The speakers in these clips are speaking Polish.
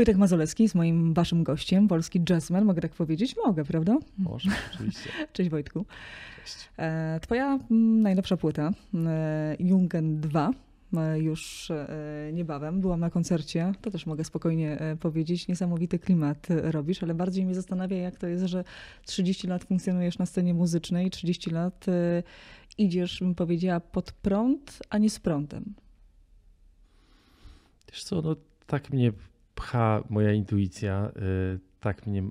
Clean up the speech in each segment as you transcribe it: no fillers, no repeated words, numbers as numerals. Wojtek Mazolewski jest moim waszym gościem, polski jazzman, mogę tak powiedzieć? Mogę, prawda? Może, oczywiście. Cześć Wojtku. Cześć. Twoja najlepsza płyta, Jungen 2, już niebawem. Byłam na koncercie, to też mogę spokojnie powiedzieć. Niesamowity klimat robisz, ale bardziej mnie zastanawia, jak to jest, że 30 lat funkcjonujesz na scenie muzycznej, 30 lat idziesz, bym powiedziała, pod prąd, a nie z prądem. Wiesz co, no tak mnie pcha moja intuicja, tak mnie,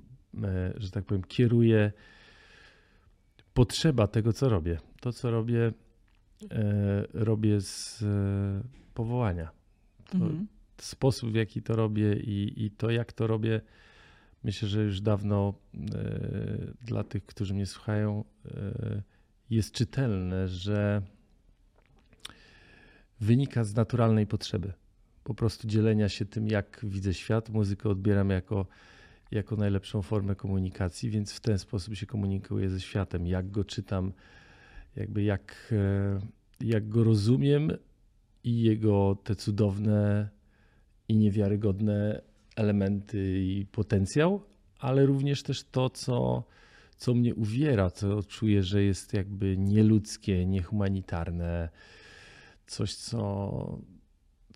że tak powiem, kieruje potrzeba tego, co robię. To, co robię, robię z powołania. To sposób, w jaki to robię i to, jak to robię, myślę, że już dawno dla tych, którzy mnie słuchają, jest czytelne, że wynika z naturalnej potrzeby. Po prostu dzielenia się tym, jak widzę świat. Muzykę odbieram jako najlepszą formę komunikacji, więc w ten sposób się komunikuję ze światem. Jak go czytam, jakby jak go rozumiem i jego te cudowne i niewiarygodne elementy i potencjał, ale również też to, co mnie uwiera, co czuję, że jest jakby nieludzkie, niehumanitarne, coś, co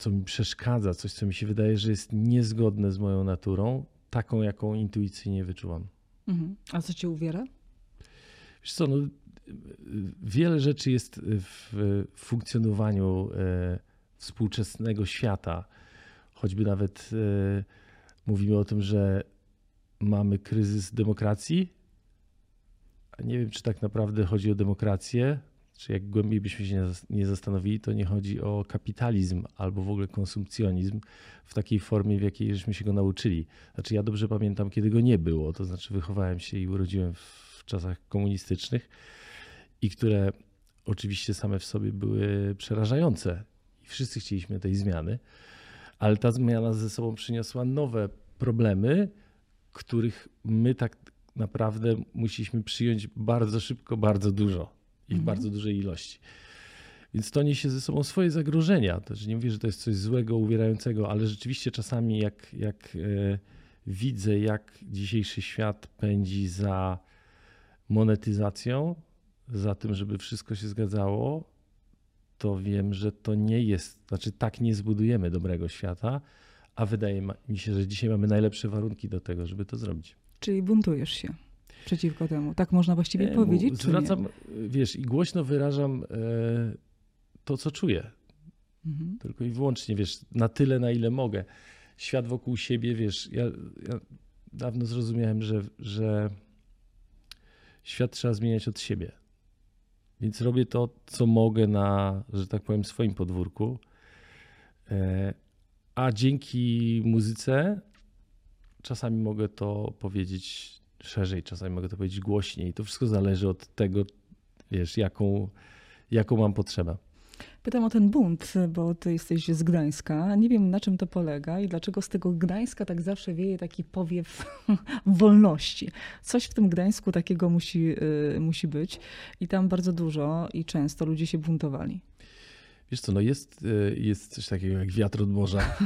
mi przeszkadza, coś, co mi się wydaje, że jest niezgodne z moją naturą, taką, jaką intuicyjnie wyczuwam. A co cię uwiera? Wiesz co, no, wiele rzeczy jest w funkcjonowaniu współczesnego świata. Choćby nawet mówimy o tym, że mamy kryzys demokracji. A nie wiem, czy tak naprawdę chodzi o demokrację. Czy jak głębiej byśmy się nie zastanowili, to nie chodzi o kapitalizm albo w ogóle konsumpcjonizm w takiej formie, w jakiej żeśmy się go nauczyli. Znaczy ja dobrze pamiętam, kiedy go nie było, to znaczy wychowałem się i urodziłem w czasach komunistycznych i które oczywiście same w sobie były przerażające i wszyscy chcieliśmy tej zmiany, ale ta zmiana ze sobą przyniosła nowe problemy, których my tak naprawdę musieliśmy przyjąć bardzo szybko, bardzo dużo. I w bardzo dużej ilości. Więc to niesie ze sobą swoje zagrożenia. To znaczy nie mówię, że to jest coś złego, uwierającego, ale rzeczywiście czasami jak widzę, jak dzisiejszy świat pędzi za monetyzacją, za tym, żeby wszystko się zgadzało, to wiem, że to nie jest, znaczy tak nie zbudujemy dobrego świata, a wydaje mi się, że dzisiaj mamy najlepsze warunki do tego, żeby to zrobić. Czyli buntujesz się przeciwko temu. Tak można właściwie powiedzieć? Zwracam, wiesz, i głośno wyrażam to, co czuję. Tylko i wyłącznie, wiesz, na tyle, na ile mogę. Świat wokół siebie, wiesz, ja dawno zrozumiałem, że świat trzeba zmieniać od siebie. Więc robię to, co mogę na, że tak powiem, swoim podwórku. A dzięki muzyce czasami mogę to powiedzieć szerzej, czasami mogę to powiedzieć głośniej. To wszystko zależy od tego, wiesz, jaką mam potrzebę. Pytam o ten bunt, bo ty jesteś z Gdańska. Nie wiem, na czym to polega i dlaczego z tego Gdańska tak zawsze wieje taki powiew wolności. Coś w tym Gdańsku takiego musi być i tam bardzo dużo i często ludzie się buntowali. Wiesz co, no jest coś takiego jak wiatr od morza.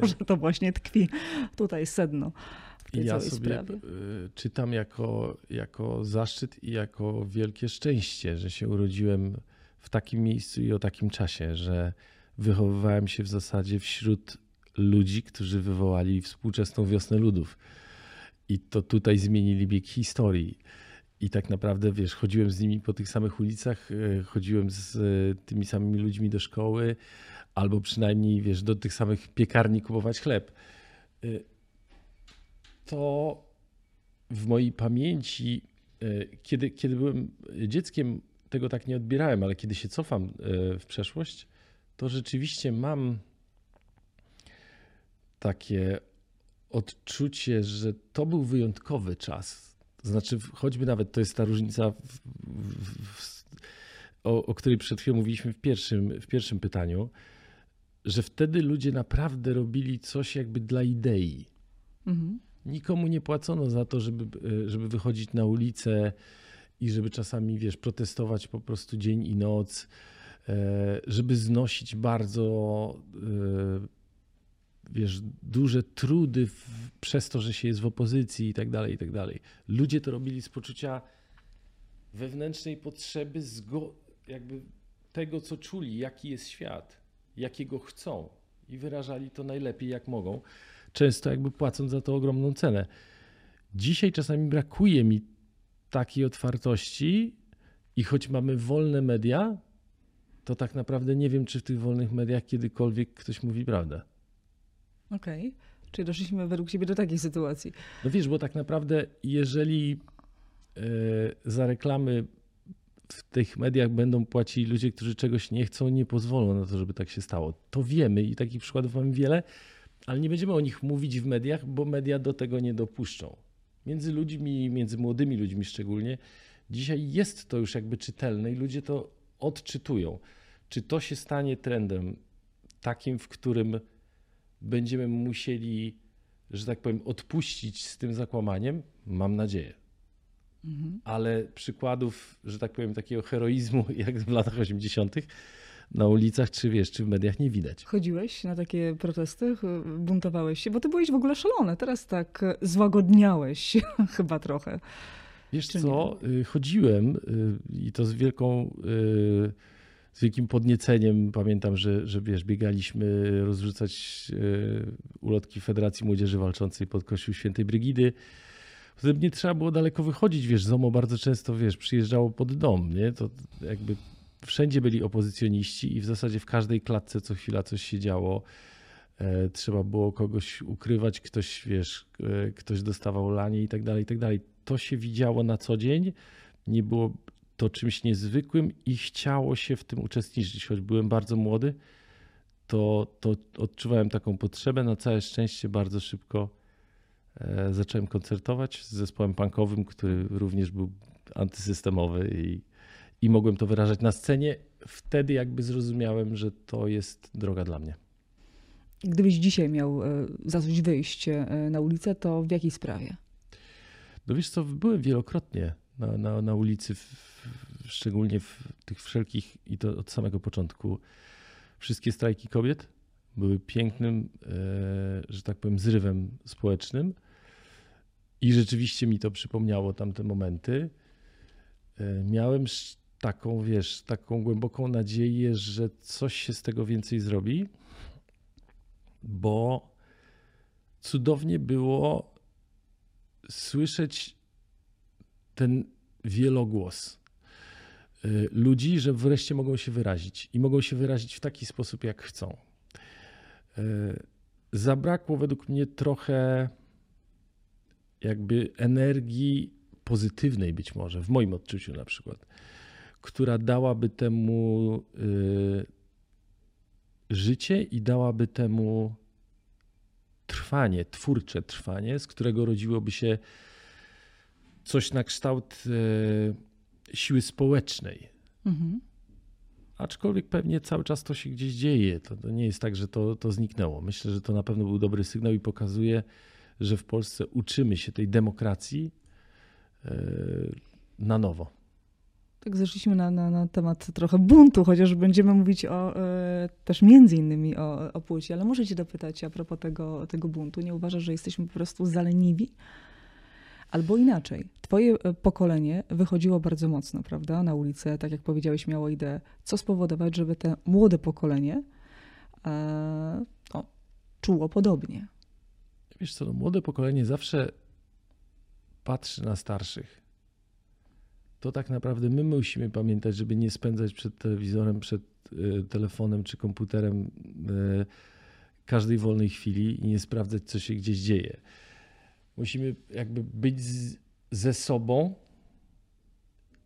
Może to właśnie tkwi tutaj sedno. Ja sobie czytam jako zaszczyt i jako wielkie szczęście, że się urodziłem w takim miejscu i o takim czasie, że wychowywałem się w zasadzie wśród ludzi, którzy wywołali współczesną wiosnę ludów. I to tutaj zmienili bieg historii. I tak naprawdę, wiesz, chodziłem z nimi po tych samych ulicach, chodziłem z tymi samymi ludźmi do szkoły, albo przynajmniej, wiesz, do tych samych piekarni kupować chleb. To w mojej pamięci, kiedy byłem dzieckiem, tego tak nie odbierałem, ale kiedy się cofam w przeszłość, to rzeczywiście mam takie odczucie, że to był wyjątkowy czas. Znaczy, choćby nawet to jest ta różnica, o której przed chwilą mówiliśmy w pierwszym pytaniu, że wtedy ludzie naprawdę robili coś jakby dla idei. Nikomu nie płacono za to, żeby wychodzić na ulicę i żeby czasami, wiesz, protestować po prostu dzień i noc, żeby znosić bardzo wiesz, duże trudy przez to, że się jest w opozycji i tak dalej, i tak dalej. Ludzie to robili z poczucia wewnętrznej potrzeby jakby tego, co czuli, jaki jest świat, jakiego chcą i wyrażali to najlepiej, jak mogą, często jakby płacąc za to ogromną cenę. Dzisiaj czasami brakuje mi takiej otwartości i choć mamy wolne media, to tak naprawdę nie wiem, czy w tych wolnych mediach kiedykolwiek ktoś mówi prawdę. Okej. Czyli doszliśmy według ciebie do takiej sytuacji. No wiesz, bo tak naprawdę jeżeli za reklamy w tych mediach będą płacili ludzie, którzy czegoś nie chcą, nie pozwolą na to, żeby tak się stało. To wiemy i takich przykładów mamy wiele, ale nie będziemy o nich mówić w mediach, bo media do tego nie dopuszczą. Między ludźmi, między młodymi ludźmi szczególnie, dzisiaj jest to już jakby czytelne i ludzie to odczytują. Czy to się stanie trendem takim, w którym będziemy musieli, że tak powiem, odpuścić z tym zakłamaniem? Mam nadzieję. Mhm. Ale przykładów, że tak powiem, takiego heroizmu jak w latach 80. na ulicach, czy wiesz, czy w mediach nie widać. Chodziłeś na takie protesty? Buntowałeś się? Bo ty byłeś w ogóle szalony. Teraz tak złagodniałeś chyba trochę. Wiesz co, chodziłem i to z wielkim podnieceniem. Pamiętam, że wiesz, biegaliśmy rozrzucać ulotki Federacji Młodzieży Walczącej pod Kościół Świętej Brygidy. Potem nie trzeba było daleko wychodzić, wiesz, ZOMO bardzo często, wiesz, przyjeżdżało pod dom, nie? To jakby wszędzie byli opozycjoniści i w zasadzie w każdej klatce co chwila coś się działo. Trzeba było kogoś ukrywać, ktoś, wiesz, ktoś dostawał lanie i tak dalej, i tak dalej. To się widziało na co dzień, nie było to czymś niezwykłym i chciało się w tym uczestniczyć. Choć byłem bardzo młody, to odczuwałem taką potrzebę. Na całe szczęście bardzo szybko zacząłem koncertować z zespołem punkowym, który również był antysystemowy i mogłem to wyrażać na scenie. Wtedy jakby zrozumiałem, że to jest droga dla mnie. Gdybyś dzisiaj miał za coś wyjść na ulicę, to w jakiej sprawie? No wiesz co, byłem wielokrotnie na ulicy, szczególnie w tych wszelkich, i to od samego początku, wszystkie strajki kobiet były pięknym, że tak powiem, zrywem społecznym i rzeczywiście mi to przypomniało tamte momenty. Miałem taką, wiesz, taką głęboką nadzieję, że coś się z tego więcej zrobi, bo cudownie było słyszeć ten wielogłos ludzi, że wreszcie mogą się wyrazić i mogą się wyrazić w taki sposób, jak chcą. Zabrakło według mnie trochę jakby energii pozytywnej być może, w moim odczuciu na przykład, która dałaby temu życie i dałaby temu trwanie, twórcze trwanie, z którego rodziłoby się coś na kształt siły społecznej. Mhm. Aczkolwiek pewnie cały czas to się gdzieś dzieje. To nie jest tak, że to zniknęło. Myślę, że to na pewno był dobry sygnał i pokazuje, że w Polsce uczymy się tej demokracji na nowo. Tak, zeszliśmy na temat trochę buntu, chociaż będziemy mówić też między innymi o płci. Ale muszę cię dopytać a propos tego buntu. Nie uważasz, że jesteśmy po prostu zaleniwi? Albo inaczej, twoje pokolenie wychodziło bardzo mocno, prawda, na ulicę, tak jak powiedziałeś, miało ideę, co spowodować, żeby te młode pokolenie czuło podobnie. Wiesz co, no, młode pokolenie zawsze patrzy na starszych. To tak naprawdę my musimy pamiętać, żeby nie spędzać przed telewizorem, przed telefonem czy komputerem każdej wolnej chwili i nie sprawdzać, co się gdzieś dzieje. Musimy jakby być ze sobą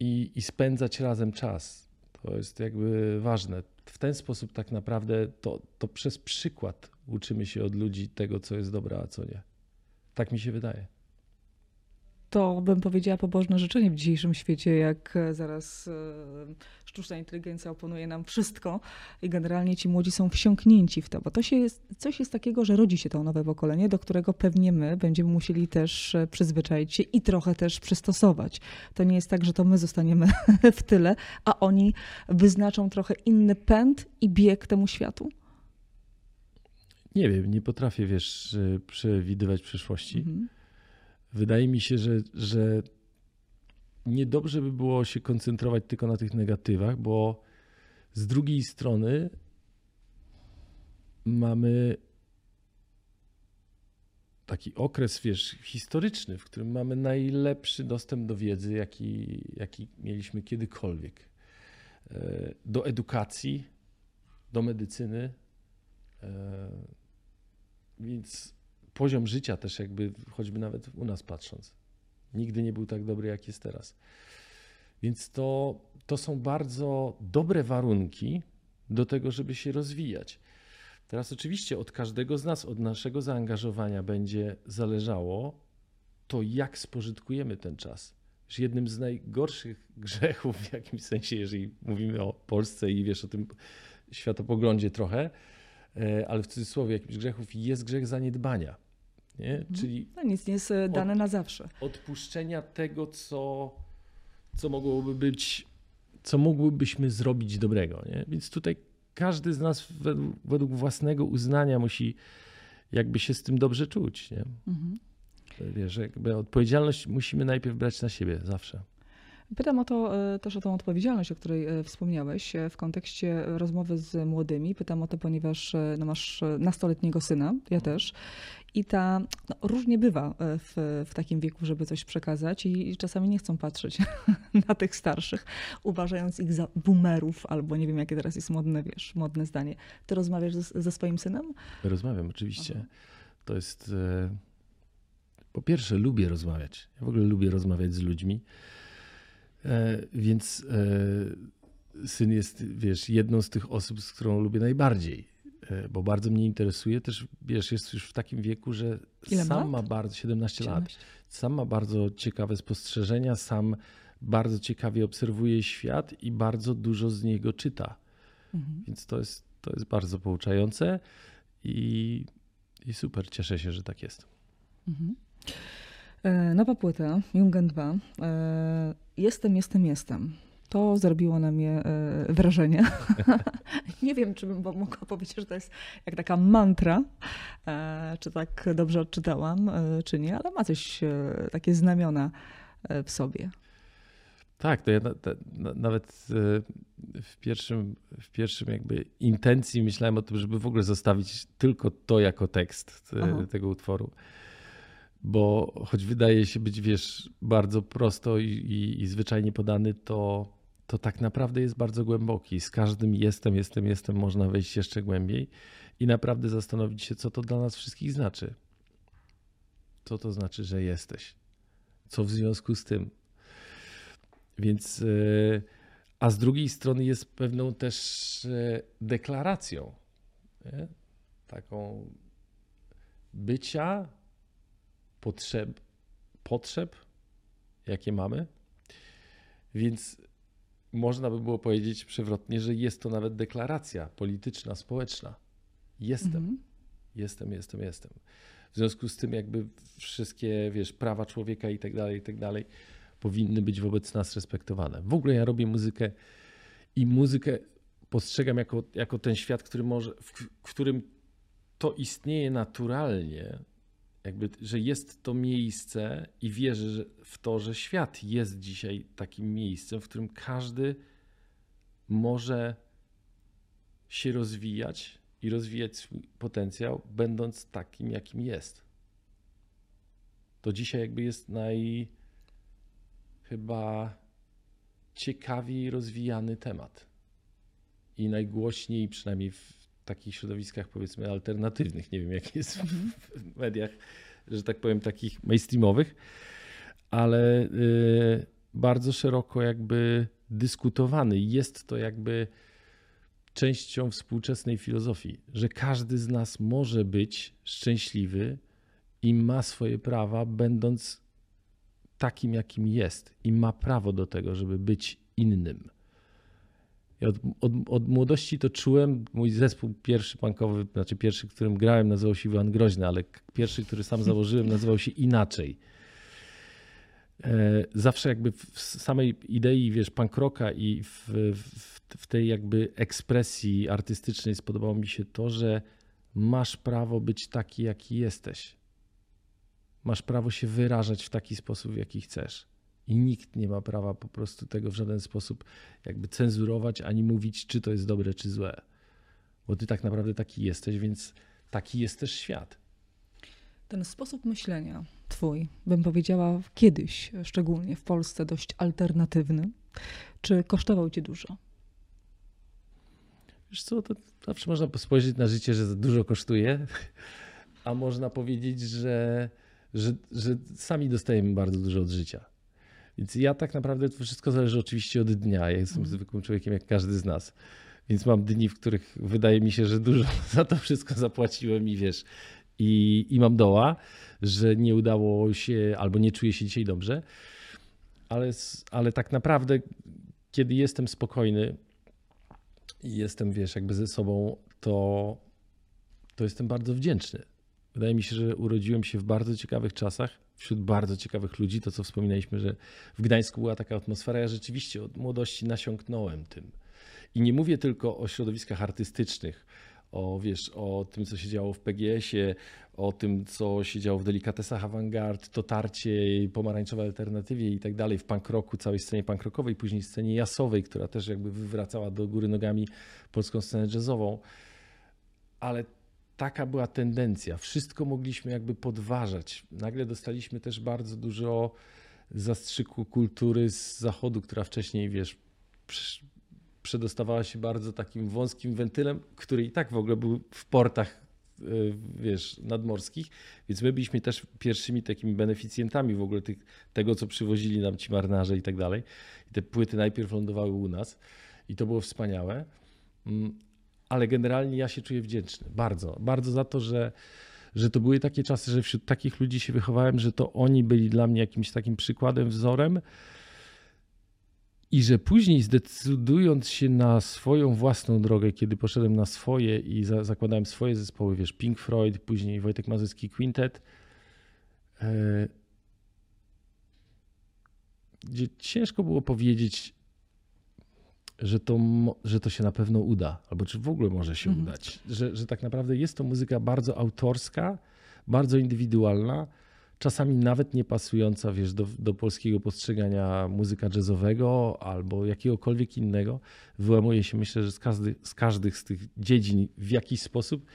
i spędzać razem czas. To jest jakby ważne. W ten sposób tak naprawdę to przez przykład uczymy się od ludzi tego, co jest dobre, a co nie. Tak mi się wydaje. To bym powiedziała pobożne życzenie w dzisiejszym świecie, jak zaraz sztuczna inteligencja oponuje nam wszystko i generalnie ci młodzi są wsiąknięci w to, bo to coś jest takiego, że rodzi się to nowe pokolenie, do którego pewnie my będziemy musieli też przyzwyczaić się i trochę też przystosować. To nie jest tak, że to my zostaniemy w tyle, a oni wyznaczą trochę inny pęd i bieg temu światu? Nie wiem, nie potrafię, wiesz, przewidywać przyszłości. Mhm. Wydaje mi się, że niedobrze by było się koncentrować tylko na tych negatywach, bo z drugiej strony mamy taki okres, wiesz, historyczny, w którym mamy najlepszy dostęp do wiedzy, jaki mieliśmy kiedykolwiek. Do edukacji, do medycyny. Więc poziom życia też jakby, choćby nawet u nas patrząc, nigdy nie był tak dobry, jak jest teraz. Więc to są bardzo dobre warunki do tego, żeby się rozwijać. Teraz oczywiście od każdego z nas, od naszego zaangażowania będzie zależało to, jak spożytkujemy ten czas. Wiesz, jednym z najgorszych grzechów w jakimś sensie, jeżeli mówimy o Polsce i wiesz o tym światopoglądzie trochę, ale w cudzysłowie jakimś grzechów, jest grzech zaniedbania. Nie? Czyli no nic nie jest dane na zawsze. Odpuszczenia tego, co mogłoby być, co mogłybyśmy zrobić dobrego. Nie? Więc tutaj każdy z nas według własnego uznania musi jakby się z tym dobrze czuć. Nie? Mhm. Wiesz, jakby odpowiedzialność musimy najpierw brać na siebie zawsze. Pytam o to też o tą odpowiedzialność, o której wspomniałeś w kontekście rozmowy z młodymi. Pytam o to, ponieważ no, masz nastoletniego syna, ja też. I ta różnie bywa w takim wieku, żeby coś przekazać i czasami nie chcą patrzeć na tych starszych, uważając ich za boomerów albo nie wiem, jakie teraz jest modne, wiesz, modne zdanie. Ty rozmawiasz ze swoim synem? Rozmawiam, oczywiście. Aha. To jest... Po pierwsze, lubię rozmawiać. Ja w ogóle lubię rozmawiać z ludźmi. Więc syn jest, wiesz, jedną z tych osób, z którą lubię najbardziej, bo bardzo mnie interesuje. Też, wiesz, jest już w takim wieku, że sam ma bardzo, 17 lat, sam ma bardzo ciekawe spostrzeżenia, sam bardzo ciekawie obserwuje świat i bardzo dużo z niego czyta. Mhm. Więc to jest bardzo pouczające i super, cieszę się, że tak jest. Mhm. Nowa płyta, Jungen 2. Jestem. To zrobiło na mnie wrażenie. Nie wiem, czy bym mogła powiedzieć, że to jest jak taka mantra, czy tak dobrze odczytałam, czy nie, ale ma coś takie znamiona w sobie. Tak, to ja nawet w pierwszym jakby intencji myślałem o tym, żeby w ogóle zostawić tylko to jako tekst tego utworu. Bo choć wydaje się być, wiesz, bardzo prosto i zwyczajnie podany, to tak naprawdę jest bardzo głęboki. Z każdym jestem można wejść jeszcze głębiej i naprawdę zastanowić się, co to dla nas wszystkich znaczy. Co to znaczy, że jesteś? Co w związku z tym? Więc, a z drugiej strony jest pewną też deklaracją, nie? Taką bycia, potrzeb, jakie mamy. Więc można by było powiedzieć przewrotnie, że jest to nawet deklaracja polityczna, społeczna. Jestem. W związku z tym jakby wszystkie, wiesz, prawa człowieka i tak dalej powinny być wobec nas respektowane. W ogóle ja robię muzykę i muzykę postrzegam jako ten świat, który może, w którym to istnieje naturalnie, jakby, że jest to miejsce i wierzę w to, że świat jest dzisiaj takim miejscem, w którym każdy może się rozwijać i rozwijać swój potencjał, będąc takim, jakim jest. To dzisiaj jakby jest chyba ciekawiej rozwijany temat i najgłośniej, przynajmniej w takich środowiskach, powiedzmy, alternatywnych, nie wiem, jak jest w mediach, że tak powiem, takich mainstreamowych, ale bardzo szeroko jakby dyskutowany. Jest to jakby częścią współczesnej filozofii, że każdy z nas może być szczęśliwy i ma swoje prawa, będąc takim, jakim jest, i ma prawo do tego, żeby być innym. Ja od młodości to czułem. Mój zespół pierwszy punkowy, znaczy pierwszy, którym grałem, nazywał się Iwan Groźny, ale pierwszy, który sam założyłem, nazywał się Inaczej. Zawsze jakby w samej idei, wiesz, punk rocka i w tej jakby ekspresji artystycznej spodobało mi się to, że masz prawo być taki, jaki jesteś. Masz prawo się wyrażać w taki sposób, w jaki chcesz. I nikt nie ma prawa po prostu tego w żaden sposób jakby cenzurować, ani mówić, czy to jest dobre, czy złe. Bo ty tak naprawdę taki jesteś, więc taki jest też świat. Ten sposób myślenia twój, bym powiedziała kiedyś, szczególnie w Polsce, dość alternatywny, czy kosztował cię dużo? Wiesz co, to zawsze można spojrzeć na życie, że za dużo kosztuje, a można powiedzieć, że sami dostajemy bardzo dużo od życia. Więc ja tak naprawdę, to wszystko zależy oczywiście od dnia. Ja jestem zwykłym człowiekiem jak każdy z nas. Więc mam dni, w których wydaje mi się, że dużo za to wszystko zapłaciłem i wiesz, i mam doła, że nie udało się albo nie czuję się dzisiaj dobrze. Ale tak naprawdę, kiedy jestem spokojny i jestem, wiesz, jakby ze sobą, to jestem bardzo wdzięczny. Wydaje mi się, że urodziłem się w bardzo ciekawych czasach, wśród bardzo ciekawych ludzi. To, co wspominaliśmy, że w Gdańsku była taka atmosfera. Ja rzeczywiście od młodości nasiąknąłem tym. I nie mówię tylko o środowiskach artystycznych, o, wiesz, o tym, co się działo w PGS-ie, o tym, co się działo w delikatesach Avantgarde, to tarcie, pomarańczowej alternatywie i tak dalej, w punk rocku, całej scenie punk rockowej, później scenie jazzowej, która też jakby wywracała do góry nogami polską scenę jazzową. Ale taka była tendencja. Wszystko mogliśmy jakby podważać. Nagle dostaliśmy też bardzo dużo zastrzyku kultury z zachodu, która wcześniej, wiesz, przedostawała się bardzo takim wąskim wentylem, który i tak w ogóle był w portach, wiesz, nadmorskich, więc my byliśmy też pierwszymi takimi beneficjentami w ogóle tego, co przywozili nam ci marynarze i tak dalej. I te płyty najpierw lądowały u nas i to było wspaniałe. Ale generalnie ja się czuję wdzięczny bardzo, bardzo za to, że to były takie czasy, że wśród takich ludzi się wychowałem, że to oni byli dla mnie jakimś takim przykładem, wzorem. I że później zdecydując się na swoją własną drogę, kiedy poszedłem na swoje i zakładałem swoje zespoły, wiesz, Pink Floyd, później Wojtek Mazolewski Quintet, gdzie ciężko było powiedzieć, że to się na pewno uda, albo czy w ogóle może się udać, że tak naprawdę jest to muzyka bardzo autorska, bardzo indywidualna, czasami nawet nie pasująca, wiesz, do polskiego postrzegania muzyka jazzowego albo jakiegokolwiek innego. Wyłamuje się, myślę, że z każdych z tych dziedzin w jakiś sposób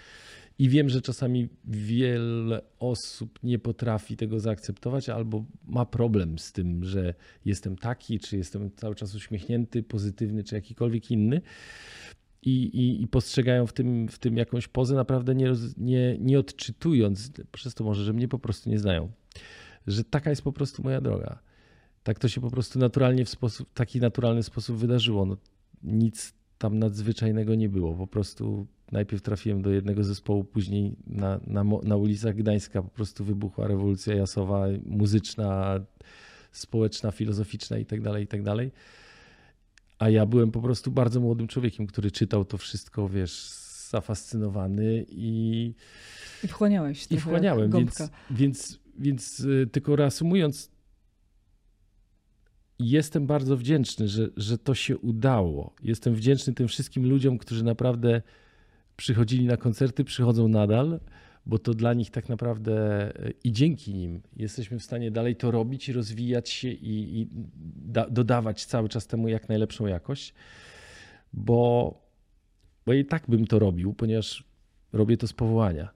i wiem, że czasami wiele osób nie potrafi tego zaakceptować albo ma problem z tym, że jestem taki, czy jestem cały czas uśmiechnięty, pozytywny, czy jakikolwiek inny. I postrzegają w tym jakąś pozę, naprawdę nie odczytując, przez to może, że mnie po prostu nie znają, że taka jest po prostu moja droga. Tak to się po prostu naturalnie w taki naturalny sposób wydarzyło. No, nic tam nadzwyczajnego nie było. Po prostu najpierw trafiłem do jednego zespołu, później na ulicach Gdańska po prostu wybuchła rewolucja jazzowa, muzyczna, społeczna, filozoficzna i tak dalej, i tak dalej. A ja byłem po prostu bardzo młodym człowiekiem, który czytał to wszystko, wiesz, zafascynowany i wchłaniałeś. I wchłaniałem, więc tylko reasumując, jestem bardzo wdzięczny, że to się udało. Jestem wdzięczny tym wszystkim ludziom, którzy naprawdę przychodzili na koncerty, przychodzą nadal, bo to dla nich tak naprawdę i dzięki nim jesteśmy w stanie dalej to robić i rozwijać się i dodawać cały czas temu jak najlepszą jakość, bo i tak bym to robił, ponieważ robię to z powołania.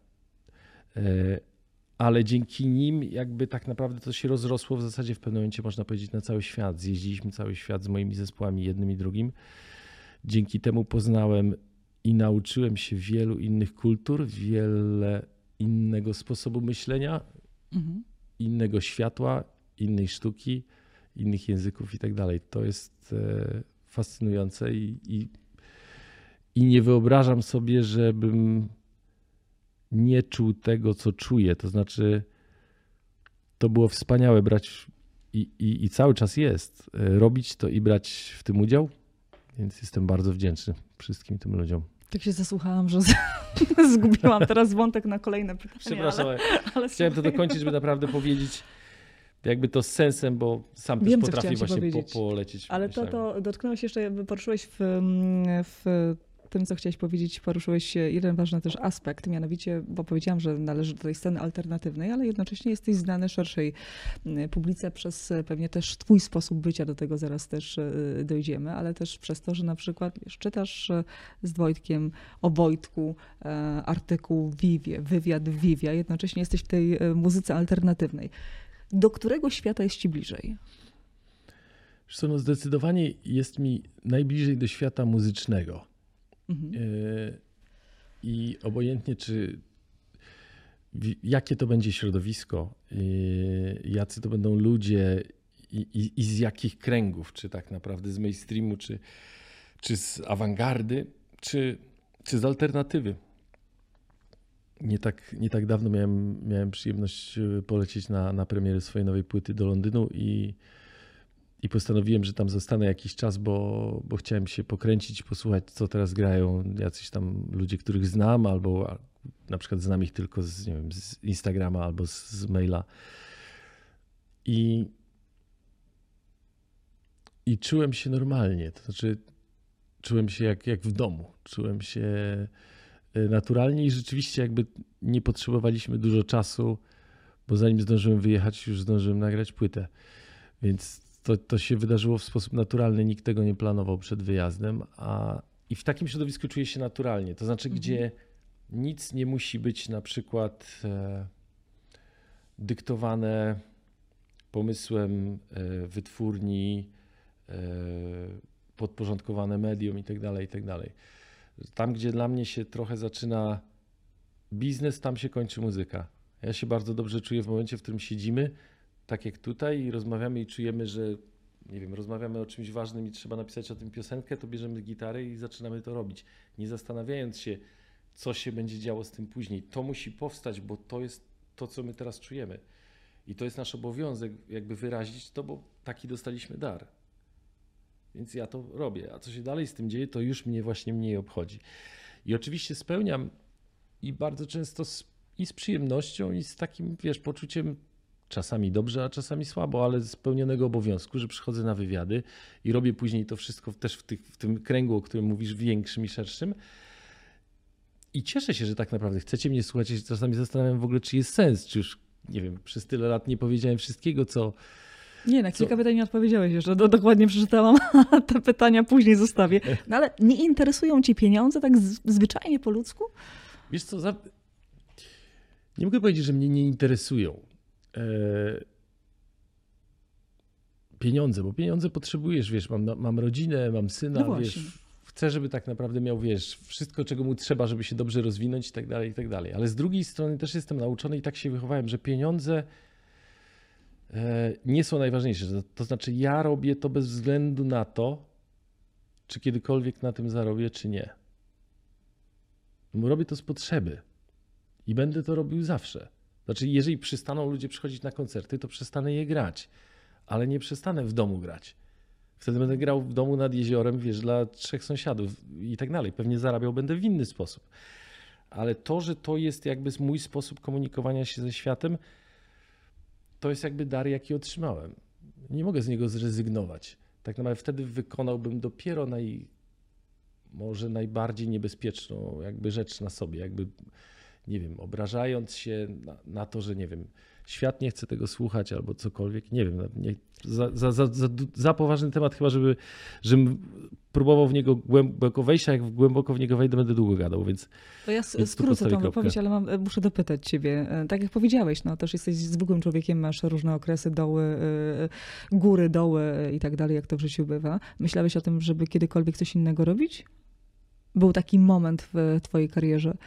Ale dzięki nim jakby tak naprawdę to się rozrosło w zasadzie w pewnym momencie, można powiedzieć, na cały świat. Zjeździliśmy cały świat z moimi zespołami, jednym i drugim. Dzięki temu poznałem i nauczyłem się wielu innych kultur, wiele innego sposobu myślenia, innego światła, innej sztuki, innych języków i tak dalej. To jest fascynujące i nie wyobrażam sobie, żebym nie czuł tego, co czuję. To znaczy, to było wspaniałe brać i cały czas jest, robić to i brać w tym udział, więc jestem bardzo wdzięczny wszystkim tym ludziom. Tak się zasłuchałam, że zgubiłam teraz wątek na kolejne pytanie. Przepraszam, ale chciałem to dokończyć, żeby naprawdę powiedzieć jakby to z sensem, bo sam wiem, też potrafię właśnie polecieć. Ale myślałem. To dotknąłeś jeszcze, poruszyłeś w tym, co chciałeś powiedzieć, poruszyłeś jeden ważny też aspekt, mianowicie, bo powiedziałam, że należy do tej sceny alternatywnej, ale jednocześnie jesteś znany szerszej publice przez pewnie też twój sposób bycia, do tego zaraz też dojdziemy, ale też przez to, że na przykład czytasz z Wojtkiem o Wojtku artykuł w Vivie, wywiad w Vivia, jednocześnie jesteś w tej muzyce alternatywnej. Do którego świata jest ci bliżej? No zdecydowanie jest mi najbliżej do świata muzycznego. Mhm. I obojętnie, czy jakie to będzie środowisko, jacy to będą ludzie i z jakich kręgów, czy tak naprawdę z mainstreamu, czy z awangardy, czy z alternatywy. Nie tak dawno miałem przyjemność polecieć na premierę swojej nowej płyty do Londynu i postanowiłem, że tam zostanę jakiś czas, bo chciałem się pokręcić, posłuchać, co teraz grają jacyś tam ludzie, których znam, albo na przykład znam ich tylko z, nie wiem, z Instagrama albo z maila. I czułem się normalnie, to znaczy czułem się jak w domu, czułem się naturalnie i rzeczywiście jakby nie potrzebowaliśmy dużo czasu, bo zanim zdążyłem wyjechać, już zdążyłem nagrać płytę, więc to się wydarzyło w sposób naturalny, nikt tego nie planował przed wyjazdem, i w takim środowisku czuję się naturalnie, to znaczy gdzie nic nie musi być na przykład dyktowane pomysłem wytwórni, podporządkowane mediom itd. Tam, gdzie dla mnie się trochę zaczyna biznes, tam się kończy muzyka. Ja się bardzo dobrze czuję w momencie, w którym siedzimy, tak jak tutaj, i rozmawiamy i czujemy, że nie wiem, rozmawiamy o czymś ważnym i trzeba napisać o tym piosenkę, to bierzemy gitarę i zaczynamy to robić, nie zastanawiając się, co się będzie działo z tym później. To musi powstać, bo to jest to, co my teraz czujemy. I to jest nasz obowiązek, jakby wyrazić to, bo taki dostaliśmy dar. Więc ja to robię, a co się dalej z tym dzieje, to już mnie właśnie mniej obchodzi. I oczywiście spełniam i bardzo często i z przyjemnością, i z takim, wiesz, poczuciem czasami dobrze, a czasami słabo, ale spełnionego obowiązku, że przychodzę na wywiady i robię później to wszystko też w tym kręgu, o którym mówisz, większym i szerszym. I cieszę się, że tak naprawdę chcecie mnie słuchać. Ja się czasami zastanawiam w ogóle, czy jest sens, czy już, nie wiem, przez tyle lat nie powiedziałem wszystkiego, co... Nie, na kilka pytań nie odpowiedziałeś jeszcze, dokładnie przeczytałam, te pytania później zostawię. No ale nie interesują cię pieniądze tak zwyczajnie po ludzku? Wiesz co, nie mogę powiedzieć, że mnie nie interesują pieniądze, bo pieniądze potrzebujesz, wiesz, mam rodzinę, mam syna, no wiesz, chcę, żeby tak naprawdę miał, wiesz, wszystko, czego mu trzeba, żeby się dobrze rozwinąć i tak dalej, ale z drugiej strony też jestem nauczony i tak się wychowałem, że pieniądze nie są najważniejsze. To znaczy ja robię to bez względu na to, czy kiedykolwiek na tym zarobię, czy nie. Bo robię to z potrzeby i będę to robił zawsze. Znaczy jeżeli przestaną ludzie przychodzić na koncerty, to przestanę je grać, ale nie przestanę w domu grać. Wtedy będę grał w domu nad jeziorem, wiesz, dla 3 sąsiadów i tak dalej. Pewnie zarabiał będę w inny sposób. Ale to, że to jest jakby mój sposób komunikowania się ze światem, to jest jakby dar, jaki otrzymałem. Nie mogę z niego zrezygnować. Tak naprawdę wtedy wykonałbym dopiero może najbardziej niebezpieczną jakby rzecz na sobie, jakby, nie wiem, obrażając się na to, że nie wiem, świat nie chce tego słuchać albo cokolwiek, nie wiem, za poważny temat chyba, żebym próbował w niego głęboko wejść, a jak głęboko w niego wejdę, będę długo gadał, więc... To ja skrócę tą wypowiedź, ale muszę dopytać ciebie. Tak jak powiedziałeś, no też jesteś zwykłym człowiekiem, masz różne okresy, doły, góry, doły i tak dalej, jak to w życiu bywa. Myślałeś o tym, żeby kiedykolwiek coś innego robić? Był taki moment w twojej karierze,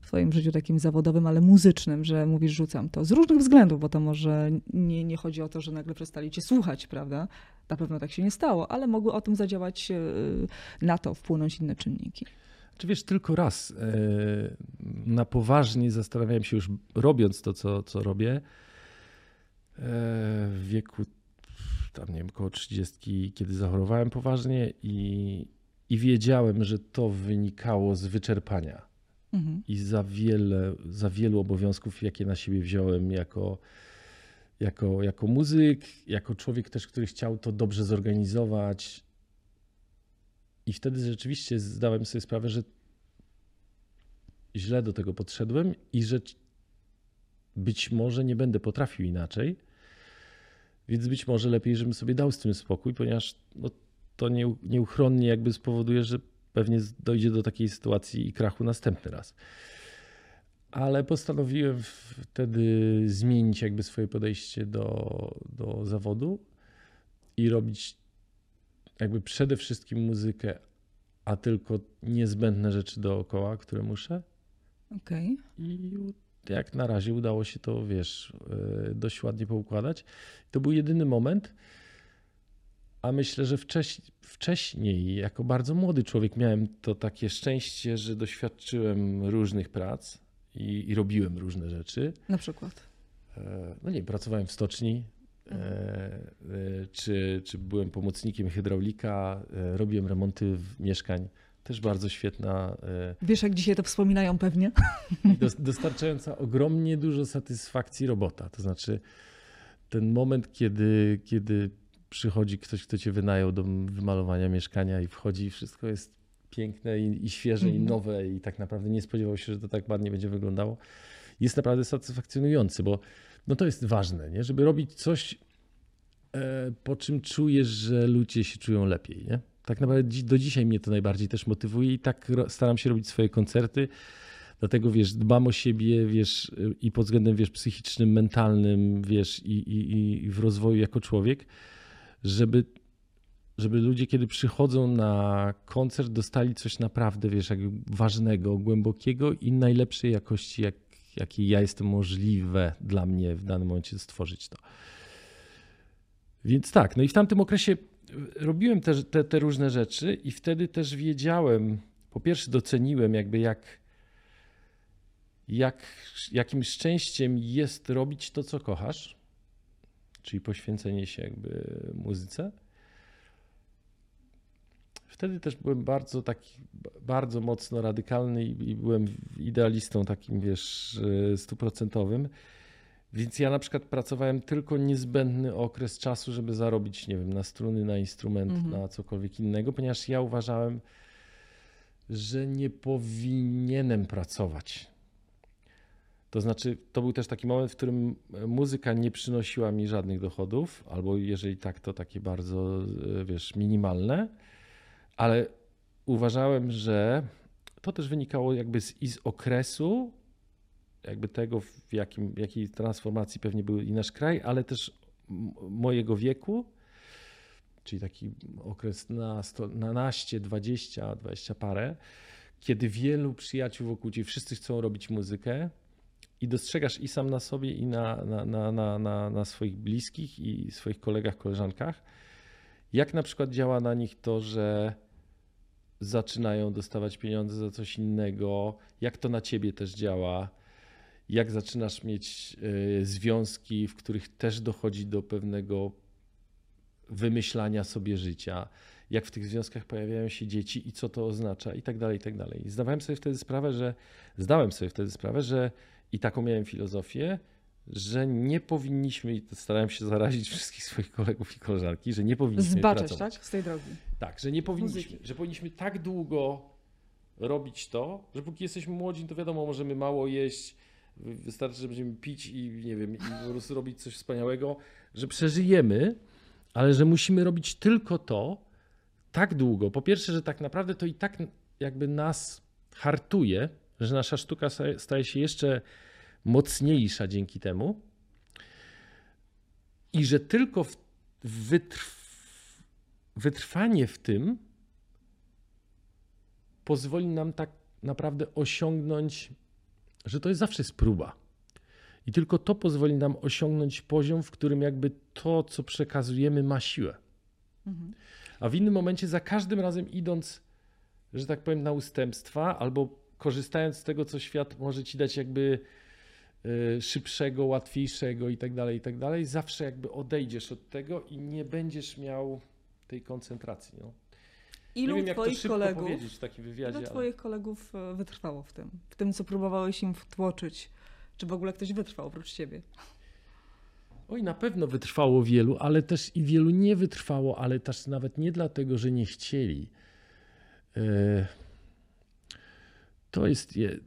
w swoim życiu takim zawodowym, ale muzycznym, że mówisz, rzucam to. Z różnych względów, bo to może nie chodzi o to, że nagle przestali cię słuchać, prawda? Na pewno tak się nie stało, ale mogły o tym zadziałać, na to wpłynąć inne czynniki. Czy wiesz, tylko raz na poważnie zastanawiałem się już, robiąc to, co robię, w wieku tam, nie wiem, około 30, kiedy zachorowałem poważnie i wiedziałem, że to wynikało z wyczerpania. I za wielu obowiązków, jakie na siebie wziąłem jako muzyk, jako człowiek też, który chciał to dobrze zorganizować. I wtedy rzeczywiście zdałem sobie sprawę, że źle do tego podszedłem i że być może nie będę potrafił inaczej, więc być może lepiej, żebym sobie dał z tym spokój, ponieważ no, to nieuchronnie jakby spowoduje, że pewnie dojdzie do takiej sytuacji i krachu następny raz. Ale postanowiłem wtedy zmienić jakby swoje podejście do zawodu i robić jakby przede wszystkim muzykę, a tylko niezbędne rzeczy dookoła, które muszę. Okej. I jak na razie udało się to, wiesz, dość ładnie poukładać. To był jedyny moment, a myślę, że wcześniej, jako bardzo młody człowiek, miałem to takie szczęście, że doświadczyłem różnych prac i robiłem różne rzeczy. Na przykład? No nie, pracowałem w stoczni, czy byłem pomocnikiem hydraulika, robiłem remonty mieszkań. Też bardzo świetna. Wiesz, jak dzisiaj to wspominają pewnie. Dostarczająca ogromnie dużo satysfakcji robota. To znaczy ten moment, kiedy przychodzi ktoś, kto cię wynajął do wymalowania mieszkania i wchodzi i wszystko jest piękne i świeże i nowe i tak naprawdę nie spodziewał się, że to tak ładnie będzie wyglądało. Jest naprawdę satysfakcjonujący, bo no to jest ważne, nie? Żeby robić coś, po czym czujesz, że ludzie się czują lepiej, nie? Tak naprawdę do dzisiaj mnie to najbardziej też motywuje i tak staram się robić swoje koncerty. Dlatego wiesz, dbam o siebie, wiesz, i pod względem wiesz, psychicznym, mentalnym, wiesz, i w rozwoju jako człowiek, żeby ludzie, kiedy przychodzą na koncert, dostali coś naprawdę, wiesz, jak ważnego, głębokiego i najlepszej jakości, jakiej ja jestem możliwe dla mnie w danym momencie stworzyć to. Więc tak, no i w tamtym okresie robiłem te różne rzeczy i wtedy też wiedziałem, po pierwsze doceniłem jakby jakim szczęściem jest robić to, co kochasz, czyli poświęcenie się jakby muzyce. Wtedy też byłem bardzo taki, bardzo mocno radykalny i byłem idealistą takim, wiesz, 100-procentowym. Więc ja na przykład pracowałem tylko niezbędny okres czasu, żeby zarobić, nie wiem, na struny, na instrument, na cokolwiek innego, ponieważ ja uważałem, że nie powinienem pracować. To znaczy, to był też taki moment, w którym muzyka nie przynosiła mi żadnych dochodów, albo jeżeli tak, to takie bardzo, wiesz, minimalne, ale uważałem, że to też wynikało jakby z okresu, jakby tego, w jakiej transformacji pewnie był i nasz kraj, ale też mojego wieku, czyli taki okres na naście, 20, 20 parę, kiedy wielu przyjaciół wokół ciebie, wszyscy chcą robić muzykę i dostrzegasz i sam na sobie, i na swoich bliskich, i swoich kolegach, koleżankach, jak na przykład działa na nich to, że zaczynają dostawać pieniądze za coś innego, jak to na ciebie też działa, jak zaczynasz mieć związki, w których też dochodzi do pewnego wymyślania sobie życia, jak w tych związkach pojawiają się dzieci i co to oznacza i tak dalej, i tak dalej. Zdałem sobie wtedy sprawę, że i taką miałem filozofię, że nie powinniśmy, i starałem się zarazić wszystkich swoich kolegów i koleżanki, że nie powinniśmy pracować. Tak? Z tej drogi. Tak, że nie powinniśmy, że powinniśmy tak długo robić to, że póki jesteśmy młodzi, to wiadomo, możemy mało jeść, wystarczy, że będziemy pić i nie wiem, i po prostu robić coś wspaniałego, że przeżyjemy, ale że musimy robić tylko to tak długo. Po pierwsze, że tak naprawdę to i tak jakby nas hartuje, że nasza sztuka staje się jeszcze mocniejsza dzięki temu i że tylko wytrwanie w tym pozwoli nam tak naprawdę osiągnąć, że to jest zawsze próba i tylko to pozwoli nam osiągnąć poziom, w którym jakby to, co przekazujemy, ma siłę. Mhm. A w innym momencie za każdym razem idąc, że tak powiem, na ustępstwa albo korzystając z tego, co świat może ci dać jakby szybszego, łatwiejszego i tak dalej, zawsze jakby odejdziesz od tego i nie będziesz miał tej koncentracji. No. Ilu twoich kolegów wytrwało w tym, co próbowałeś im wtłoczyć? Czy w ogóle ktoś wytrwał oprócz ciebie? Oj, na pewno wytrwało wielu, ale też i wielu nie wytrwało, ale też nawet nie dlatego, że nie chcieli. To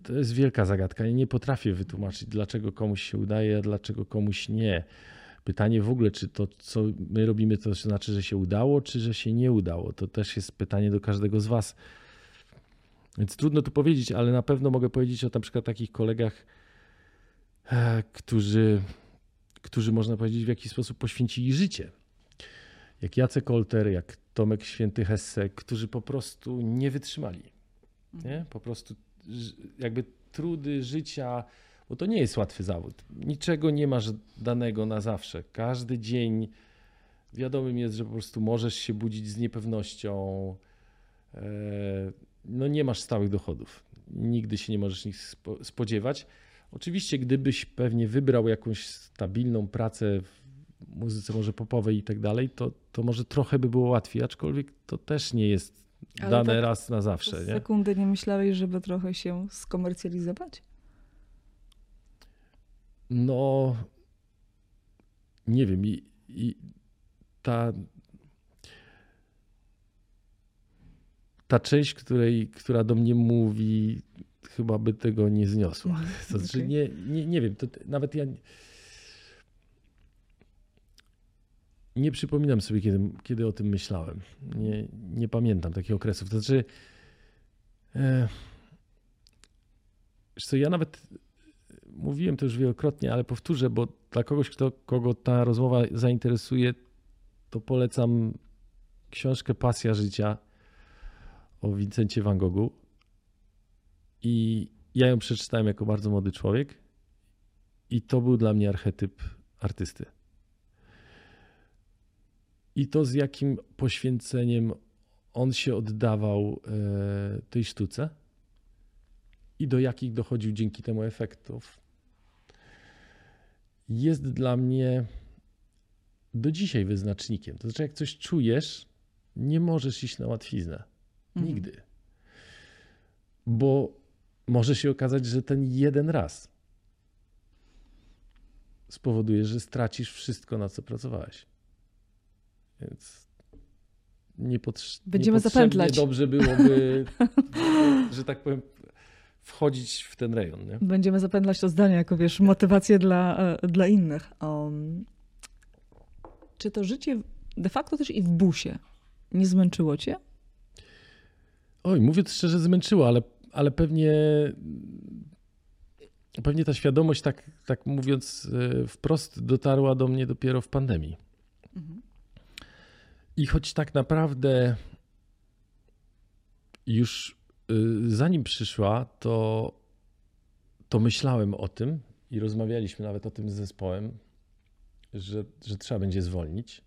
jest wielka zagadka. Ja nie potrafię wytłumaczyć, dlaczego komuś się udaje, a dlaczego komuś nie. Pytanie w ogóle, czy to, co my robimy, to znaczy, że się udało, czy że się nie udało. To też jest pytanie do każdego z was. Więc trudno tu powiedzieć, ale na pewno mogę powiedzieć o na przykład takich kolegach, którzy można powiedzieć w jakiś sposób poświęcili życie. Jak Jacek Olter, jak Tomek Święty Hesse, którzy po prostu nie wytrzymali. Nie? Po prostu jakby trudy życia, bo to nie jest łatwy zawód. Niczego nie masz danego na zawsze. Każdy dzień wiadomym jest, że po prostu możesz się budzić z niepewnością. No nie masz stałych dochodów. Nigdy się nie możesz ich spodziewać. Oczywiście gdybyś pewnie wybrał jakąś stabilną pracę w muzyce może popowej i tak dalej, to może trochę by było łatwiej, aczkolwiek to też nie jest ale dane tak raz na zawsze. Nie? Sekundy nie myślałeś, żeby trochę się skomercjalizować? No nie wiem i ta część, która do mnie mówi, chyba by tego nie zniosła. To znaczy, okay. Nie wiem, to nawet ja nie przypominam sobie, kiedy o tym myślałem. Nie pamiętam takich okresów. To znaczy, wiesz co, ja nawet mówiłem to już wielokrotnie, ale powtórzę, bo dla kogoś, kogo ta rozmowa zainteresuje, to polecam książkę Pasja życia o Vincencie Van Goghu. I ja ją przeczytałem jako bardzo młody człowiek i to był dla mnie archetyp artysty. I to, z jakim poświęceniem on się oddawał tej sztuce i do jakich dochodził dzięki temu efektów, jest dla mnie do dzisiaj wyznacznikiem. To znaczy, jak coś czujesz, nie możesz iść na łatwiznę. Nigdy. Bo może się okazać, że ten jeden raz spowoduje, że stracisz wszystko, na co pracowałeś. Więc będziemy zapętlać. Dobrze byłoby, że tak powiem, wchodzić w ten rejon. Nie? Będziemy zapętlać to zdanie jako, wiesz, motywację dla innych. Czy to życie de facto też i w busie nie zmęczyło cię? Oj, mówię to szczerze, zmęczyło, ale pewnie ta świadomość, tak mówiąc wprost, dotarła do mnie dopiero w pandemii. Mhm. I choć tak naprawdę już zanim przyszła, to myślałem o tym i rozmawialiśmy nawet o tym z zespołem, że trzeba będzie zwolnić,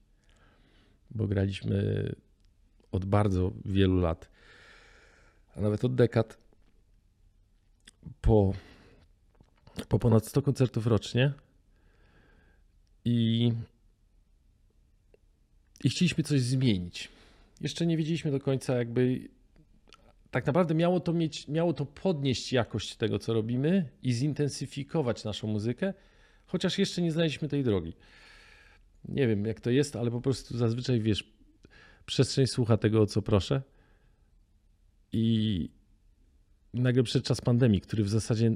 bo graliśmy od bardzo wielu lat, a nawet od dekad, po ponad 100 koncertów rocznie i chcieliśmy coś zmienić. Jeszcze nie wiedzieliśmy do końca, jakby tak naprawdę miało to podnieść jakość tego, co robimy i zintensyfikować naszą muzykę, chociaż jeszcze nie znaliśmy tej drogi. Nie wiem, jak to jest, ale po prostu zazwyczaj, wiesz, przestrzeń słucha tego, o co proszę. I nagle przed czas pandemii, który w zasadzie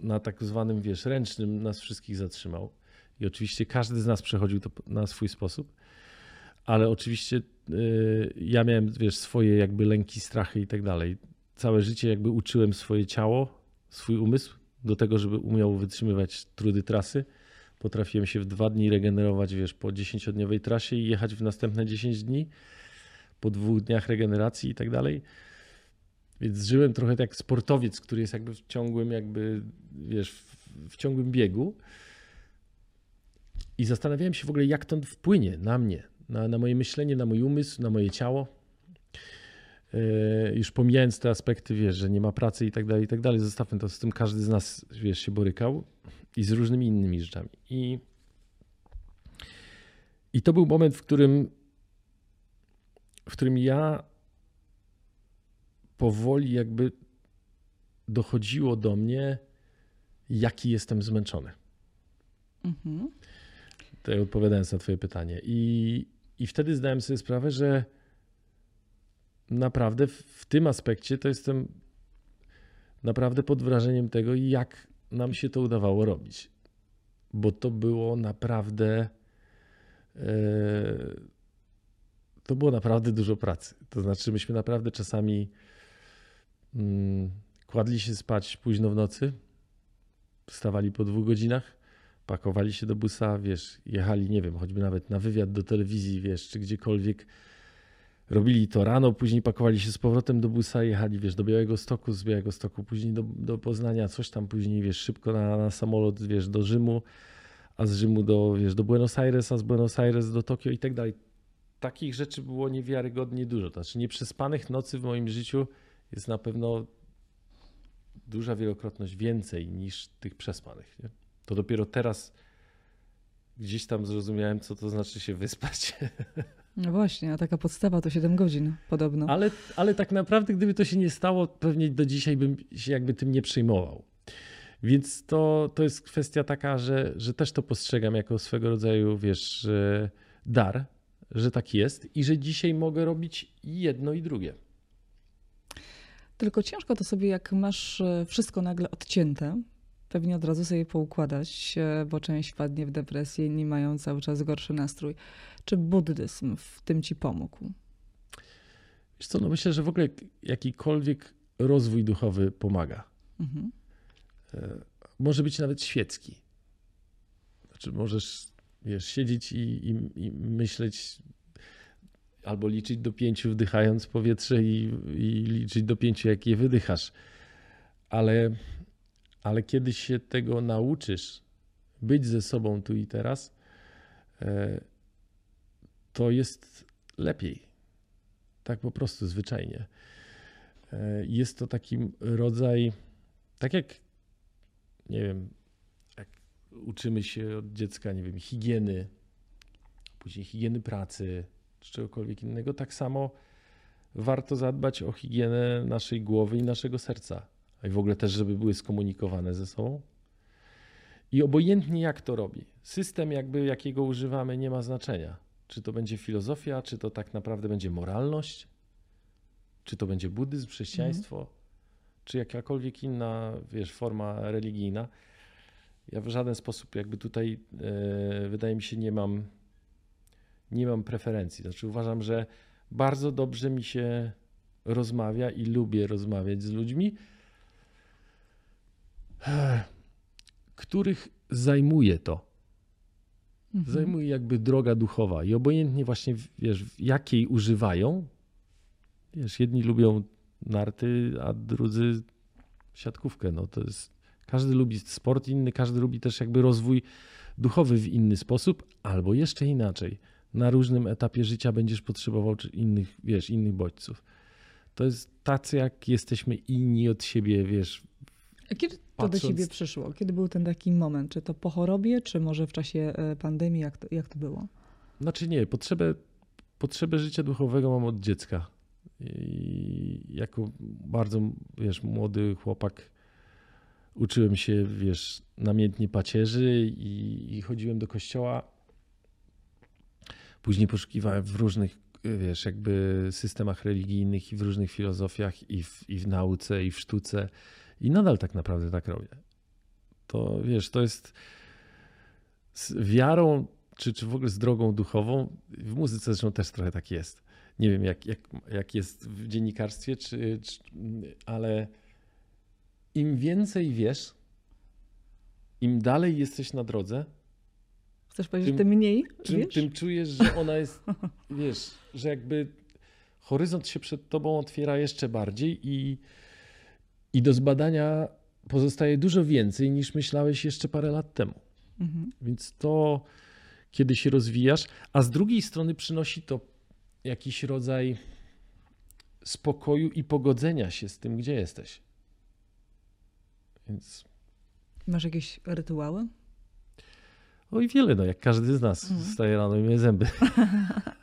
na tak zwanym, wiesz, ręcznym nas wszystkich zatrzymał. I oczywiście każdy z nas przechodził to na swój sposób, ale oczywiście ja miałem, wiesz, swoje jakby lęki, strachy i tak dalej. Całe życie jakby uczyłem swoje ciało, swój umysł do tego, żeby umiał wytrzymywać trudy trasy. Potrafiłem się w 2 dni regenerować, wiesz, po 10-dniowej trasie i jechać w następne 10 dni, po 2 dniach regeneracji i tak dalej. Więc żyłem trochę tak jak sportowiec, który jest jakby w ciągłym, wiesz, w ciągłym biegu. I zastanawiałem się w ogóle, jak to wpłynie na mnie, na moje myślenie, na mój umysł, na moje ciało. Już pomijając te aspekty, wiesz, że nie ma pracy i tak dalej, zostawmy to, z tym każdy z nas, wiesz, się borykał i z różnymi innymi rzeczami. I to był moment, w którym ja powoli jakby dochodziło do mnie, jaki jestem zmęczony. Mhm. Tutaj odpowiadając na twoje pytanie. I wtedy zdałem sobie sprawę, że naprawdę w tym aspekcie to jestem naprawdę pod wrażeniem tego, jak nam się to udawało robić. Bo to było naprawdę dużo pracy. To znaczy myśmy naprawdę czasami kładli się spać późno w nocy, wstawali po 2 godzinach, pakowali się do busa, wiesz, jechali, nie wiem, choćby nawet na wywiad do telewizji, wiesz, czy gdziekolwiek. Robili to rano, później pakowali się z powrotem do busa, jechali, wiesz, do Białegostoku, z Białegostoku później do Poznania, coś tam później, wiesz, szybko na samolot, wiesz, do Rzymu, a z Rzymu do Buenos Aires, a z Buenos Aires do Tokio i tak dalej. Takich rzeczy było niewiarygodnie dużo. Znaczy nieprzespanych nocy w moim życiu jest na pewno duża wielokrotność więcej niż tych przespanych. Nie? To dopiero teraz gdzieś tam zrozumiałem, co to znaczy się wyspać. No właśnie, a taka podstawa to 7 godzin podobno. Ale tak naprawdę gdyby to się nie stało, pewnie do dzisiaj bym się jakby tym nie przejmował. Więc to jest kwestia taka, że też to postrzegam jako swego rodzaju, wiesz, dar, że tak jest i że dzisiaj mogę robić jedno i drugie. Tylko ciężko to sobie, jak masz wszystko nagle odcięte, pewnie od razu sobie poukładać, bo część wpadnie w depresję, inni mają cały czas gorszy nastrój. Czy buddyzm w tym ci pomógł? Wiesz co, no myślę, że w ogóle jakikolwiek rozwój duchowy pomaga. Mhm. Może być nawet świecki. Znaczy możesz, wiesz, siedzieć i myśleć albo liczyć do 5 wdychając powietrze i liczyć do 5 jak je wydychasz. Ale kiedy się tego nauczysz, być ze sobą tu i teraz, to jest lepiej. Tak po prostu, zwyczajnie. Jest to taki rodzaj, tak jak, nie wiem, jak uczymy się od dziecka, nie wiem, higieny, później higieny pracy, czy czegokolwiek innego, tak samo warto zadbać o higienę naszej głowy i naszego serca. I w ogóle też, żeby były skomunikowane ze sobą. I obojętnie jak to robi. System jakby jakiego używamy nie ma znaczenia. Czy to będzie filozofia, czy to tak naprawdę będzie moralność, czy to będzie buddyzm, chrześcijaństwo, czy jakakolwiek inna, wiesz, forma religijna. Ja w żaden sposób jakby tutaj wydaje mi się nie mam preferencji. Znaczy uważam, że bardzo dobrze mi się rozmawia i lubię rozmawiać z ludźmi, których zajmuje to. Zajmuje jakby droga duchowa i obojętnie właśnie, wiesz, jakiej używają. Wiesz, jedni lubią narty, a drudzy siatkówkę. No to jest, każdy lubi sport inny, każdy lubi też jakby rozwój duchowy w inny sposób albo jeszcze inaczej. Na różnym etapie życia będziesz potrzebował innych, wiesz, innych bodźców. To jest tacy, jak jesteśmy inni od siebie, wiesz. A kiedy to do ciebie przyszło? Kiedy był ten taki moment? Czy to po chorobie, czy może w czasie pandemii? Jak to było? Znaczy nie, potrzebę życia duchowego mam od dziecka. I jako bardzo, wiesz, młody chłopak uczyłem się, wiesz, namiętnie pacierzy i chodziłem do kościoła. Później poszukiwałem w różnych, wiesz, jakby systemach religijnych i w różnych filozofiach i w nauce i w sztuce. I nadal tak naprawdę tak robię. To wiesz, to jest z wiarą, czy w ogóle z drogą duchową. W muzyce zresztą też trochę tak jest. Nie wiem jak jest w dziennikarstwie, ale im więcej wiesz, im dalej jesteś na drodze. Chcesz powiedzieć, że tym mniej wiesz? Tym czujesz, że ona jest, wiesz, że jakby horyzont się przed tobą otwiera jeszcze bardziej i do zbadania pozostaje dużo więcej niż myślałeś jeszcze parę lat temu. Mhm. Więc to, kiedy się rozwijasz, a z drugiej strony przynosi to jakiś rodzaj spokoju i pogodzenia się z tym, gdzie jesteś. Więc... Masz jakieś rytuały? Oj, wiele, no jak każdy z nas. Wstaje rano i myje zęby.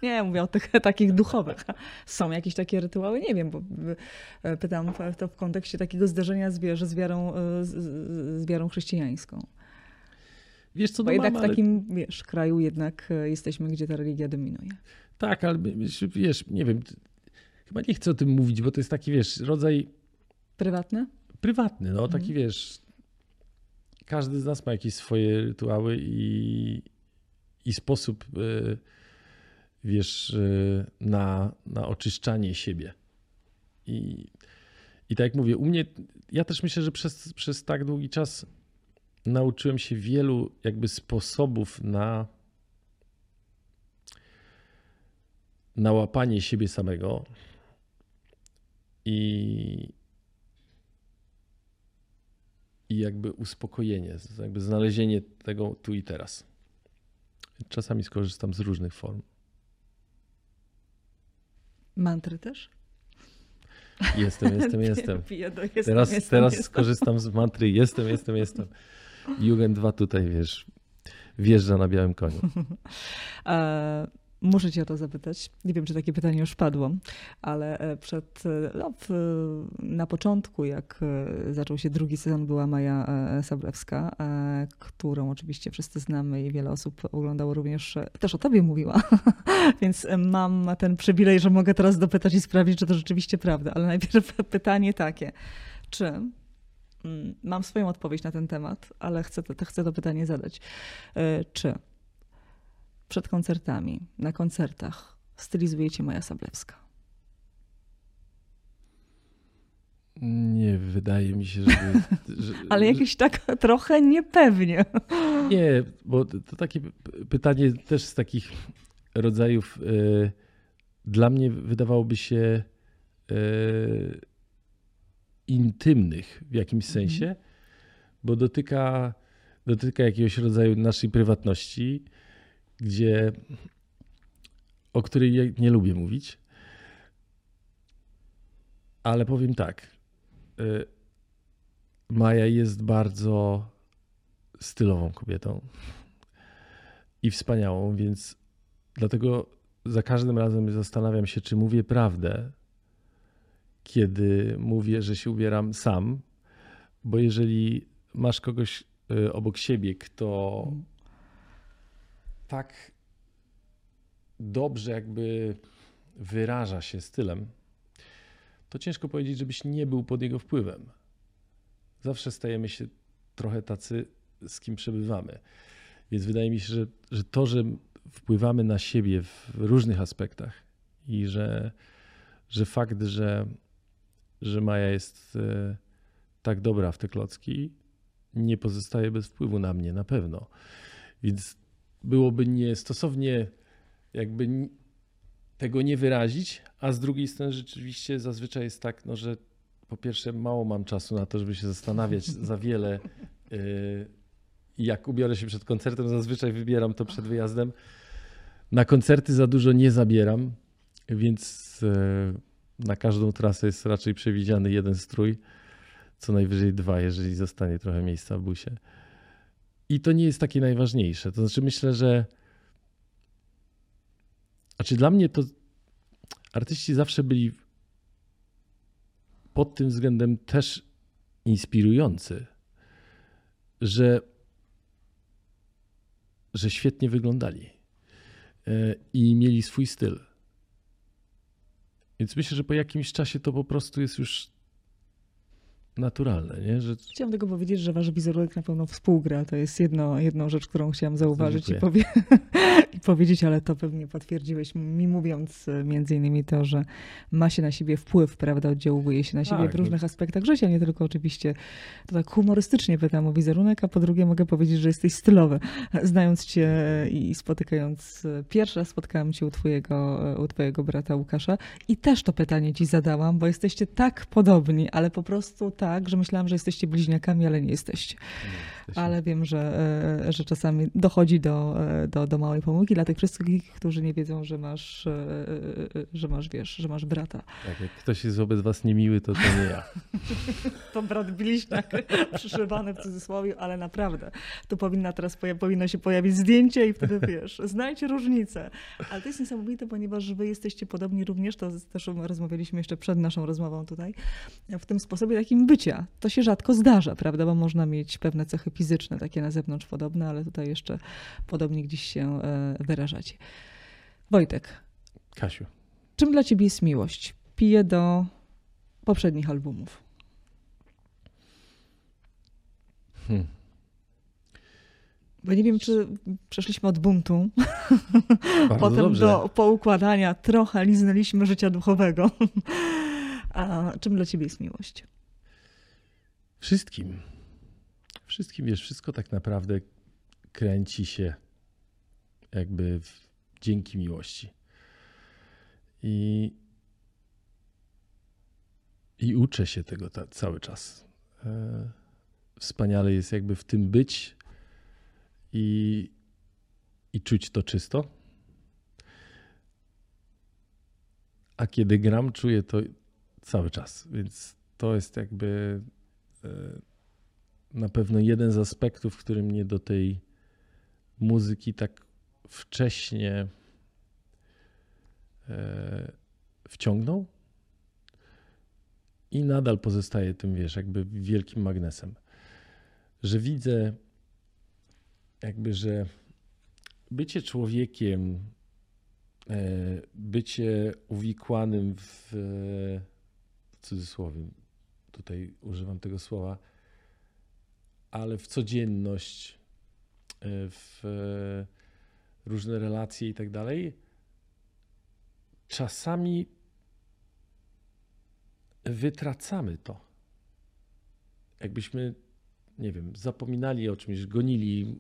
Nie, mówię o tych takich duchowych. Są jakieś takie rytuały? Nie wiem, bo pytam to w kontekście takiego zdarzenia z wiarą chrześcijańską. Wiesz co, bo jednak w takim, wiesz, kraju jednak jesteśmy, gdzie ta religia dominuje. Tak, ale wiesz, nie wiem, Chyba nie chcę o tym mówić, bo to jest taki, wiesz, rodzaj... Prywatny? Prywatny, no taki, wiesz... Każdy z nas ma jakieś swoje rytuały i sposób, wiesz, na oczyszczanie siebie. I tak jak mówię, u mnie, ja też myślę, że przez tak długi czas nauczyłem się wielu jakby sposobów na łapanie siebie samego i jakby uspokojenie, jakby znalezienie tego tu i teraz. Czasami skorzystam z różnych form. Mantry też? Jestem. Teraz skorzystam z mantry jestem. Jugend 2 tutaj, wiesz, wjeżdża na białym koniu. Muszę cię o to zapytać. Nie wiem, czy takie pytanie już padło, ale na początku, jak zaczął się drugi sezon, była Maja Sablewska, którą oczywiście wszyscy znamy i wiele osób oglądało również, też o tobie mówiła, więc mam ten przywilej, że mogę teraz dopytać i sprawdzić, czy to rzeczywiście prawda, ale najpierw pytanie takie, czy... Mam swoją odpowiedź na ten temat, ale chcę to pytanie zadać. Czy przed koncertami, na koncertach stylizuje cię Maja Sablewska? Nie, wydaje mi się, że ale jakieś tak trochę niepewnie. Nie, bo to takie pytanie też z takich rodzajów dla mnie wydawałoby się intymnych w jakimś sensie, bo dotyka jakiegoś rodzaju naszej prywatności, o której ja nie lubię mówić, ale powiem tak, Maja jest bardzo stylową kobietą i wspaniałą, więc dlatego za każdym razem zastanawiam się, czy mówię prawdę, kiedy mówię, że się ubieram sam, bo jeżeli masz kogoś obok siebie, kto tak dobrze jakby wyraża się stylem, to ciężko powiedzieć, żebyś nie był pod jego wpływem. Zawsze stajemy się trochę tacy, z kim przebywamy. Więc wydaje mi się, że to, że wpływamy na siebie w różnych aspektach i że fakt, że Maja jest tak dobra w te klocki, nie pozostaje bez wpływu na mnie na pewno. Więc byłoby niestosownie jakby tego nie wyrazić, a z drugiej strony rzeczywiście zazwyczaj jest tak, no, że po pierwsze mało mam czasu na to, żeby się zastanawiać za wiele. Jak ubiorę się przed koncertem, zazwyczaj wybieram to przed wyjazdem. Na koncerty za dużo nie zabieram, więc na każdą trasę jest raczej przewidziany jeden strój, co najwyżej dwa, jeżeli zostanie trochę miejsca w busie. I to nie jest takie najważniejsze. To znaczy myślę, że... Znaczy dla mnie to artyści zawsze byli pod tym względem też inspirujący, że świetnie wyglądali i mieli swój styl. Więc myślę, że po jakimś czasie to po prostu jest już naturalne, nie? Że... Chciałam tylko powiedzieć, że wasz wizerunek na pewno współgra. To jest jedną rzecz, którą chciałam zauważyć i powiedzieć, ale to pewnie potwierdziłeś mi, mówiąc między innymi to, że ma się na siebie wpływ, prawda, oddziałuje się na siebie w różnych aspektach życia, nie tylko oczywiście. To tak humorystycznie pytam o wizerunek, a po drugie mogę powiedzieć, że jesteś stylowy. Znając cię i spotykając, pierwszy raz spotkałam cię u twojego brata Łukasza i też to pytanie ci zadałam, bo jesteście tak podobni, ale po prostu tak, że myślałam, że jesteście bliźniakami, ale nie jesteście. Ale wiem, że czasami dochodzi do małej pomyłki dla tych wszystkich, którzy nie wiedzą, że masz brata. Tak, jak ktoś jest wobec was niemiły, to nie ja. To brat bliźniak, przyszywany w cudzysłowie, ale naprawdę. Tu powinno się pojawić zdjęcie i wtedy wiesz, znajdź różnicę. Ale to jest niesamowite, ponieważ wy jesteście podobni również, to też rozmawialiśmy jeszcze przed naszą rozmową tutaj, w tym sposobie takim bycia. To się rzadko zdarza, prawda, bo można mieć pewne cechy fizyczne, takie na zewnątrz podobne, ale tutaj jeszcze podobnie gdzieś się wyrażacie. Wojtek. Kasiu. Czym dla ciebie jest miłość? piję do poprzednich albumów. Bo nie wiem, czy przeszliśmy od buntu, potem dobrze. Do poukładania, trochę liznęliśmy życia duchowego. A czym dla ciebie jest miłość? Wszystkim. Wszystkim, wiesz, wszystko tak naprawdę kręci się jakby dzięki miłości. I uczę się tego cały czas. Wspaniale jest jakby w tym być i czuć to czysto. A kiedy gram, czuję to cały czas, więc to jest jakby na pewno jeden z aspektów, który mnie do tej muzyki tak wcześnie wciągnął i nadal pozostaje tym, wiesz, jakby wielkim magnesem, że widzę jakby, że bycie człowiekiem, bycie uwikłanym w cudzysłowie, tutaj używam tego słowa, ale w codzienność, w różne relacje i tak dalej, czasami wytracamy to. Jakbyśmy, nie wiem, zapominali o czymś, gonili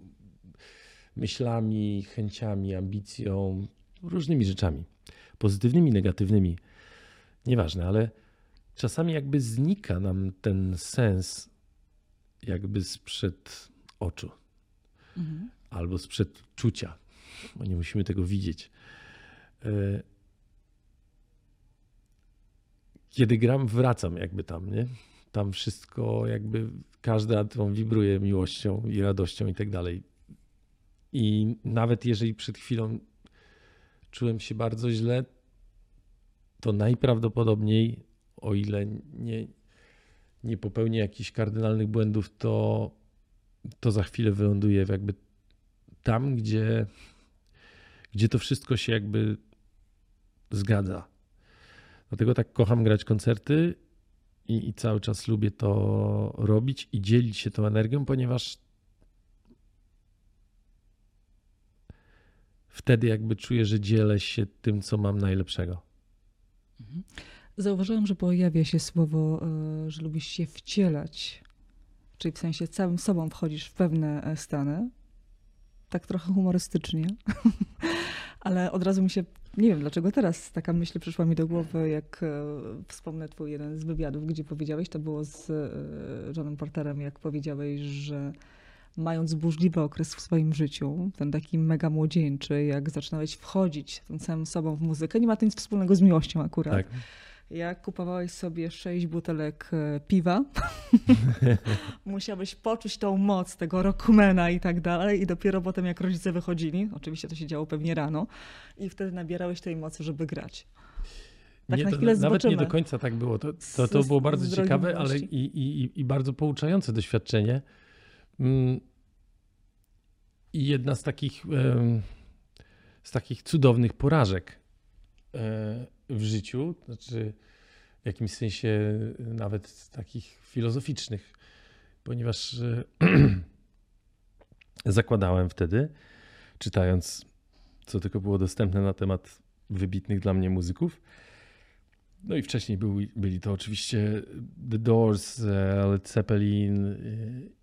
myślami, chęciami, ambicją, różnymi rzeczami, pozytywnymi, negatywnymi, nieważne, ale czasami jakby znika nam ten sens jakby sprzed oczu, albo sprzed czucia, bo nie musimy tego widzieć. Kiedy gram, wracam jakby tam, nie? Tam wszystko jakby, każdy atrom wibruje miłością i radością i tak dalej. I nawet jeżeli przed chwilą czułem się bardzo źle, to najprawdopodobniej, o ile nie popełnię jakichś kardynalnych błędów, to za chwilę wyląduję jakby tam, gdzie to wszystko się jakby zgadza. Dlatego tak kocham grać koncerty i cały czas lubię to robić i dzielić się tą energią, ponieważ wtedy jakby czuję, że dzielę się tym, co mam najlepszego. Zauważyłam, że pojawia się słowo, że lubisz się wcielać, czyli w sensie całym sobą wchodzisz w pewne stany, tak trochę humorystycznie, ale od razu mi się, nie wiem dlaczego teraz taka myśl przyszła mi do głowy, jak wspomnę twój jeden z wywiadów, gdzie powiedziałeś, to było z Johnem Porterem, jak powiedziałeś, że mając burzliwy okres w swoim życiu, ten taki mega młodzieńczy, jak zaczynałeś wchodzić tym samym sobą w muzykę, nie ma to nic wspólnego z miłością akurat. Tak. Jak kupowałeś sobie 6 butelek piwa, musiałeś poczuć tą moc tego rockmana i tak dalej, i dopiero potem jak rodzice wychodzili, oczywiście to się działo pewnie rano, i wtedy nabierałeś tej mocy, żeby grać. Tak nie, na chwilę nawet nie do końca tak było. To było bardzo ciekawe, ale i bardzo pouczające doświadczenie. I jedna z takich cudownych porażek w życiu, znaczy w jakimś sensie nawet takich filozoficznych, ponieważ zakładałem wtedy, czytając co tylko było dostępne na temat wybitnych dla mnie muzyków, no i wcześniej byli to oczywiście The Doors, Led Zeppelin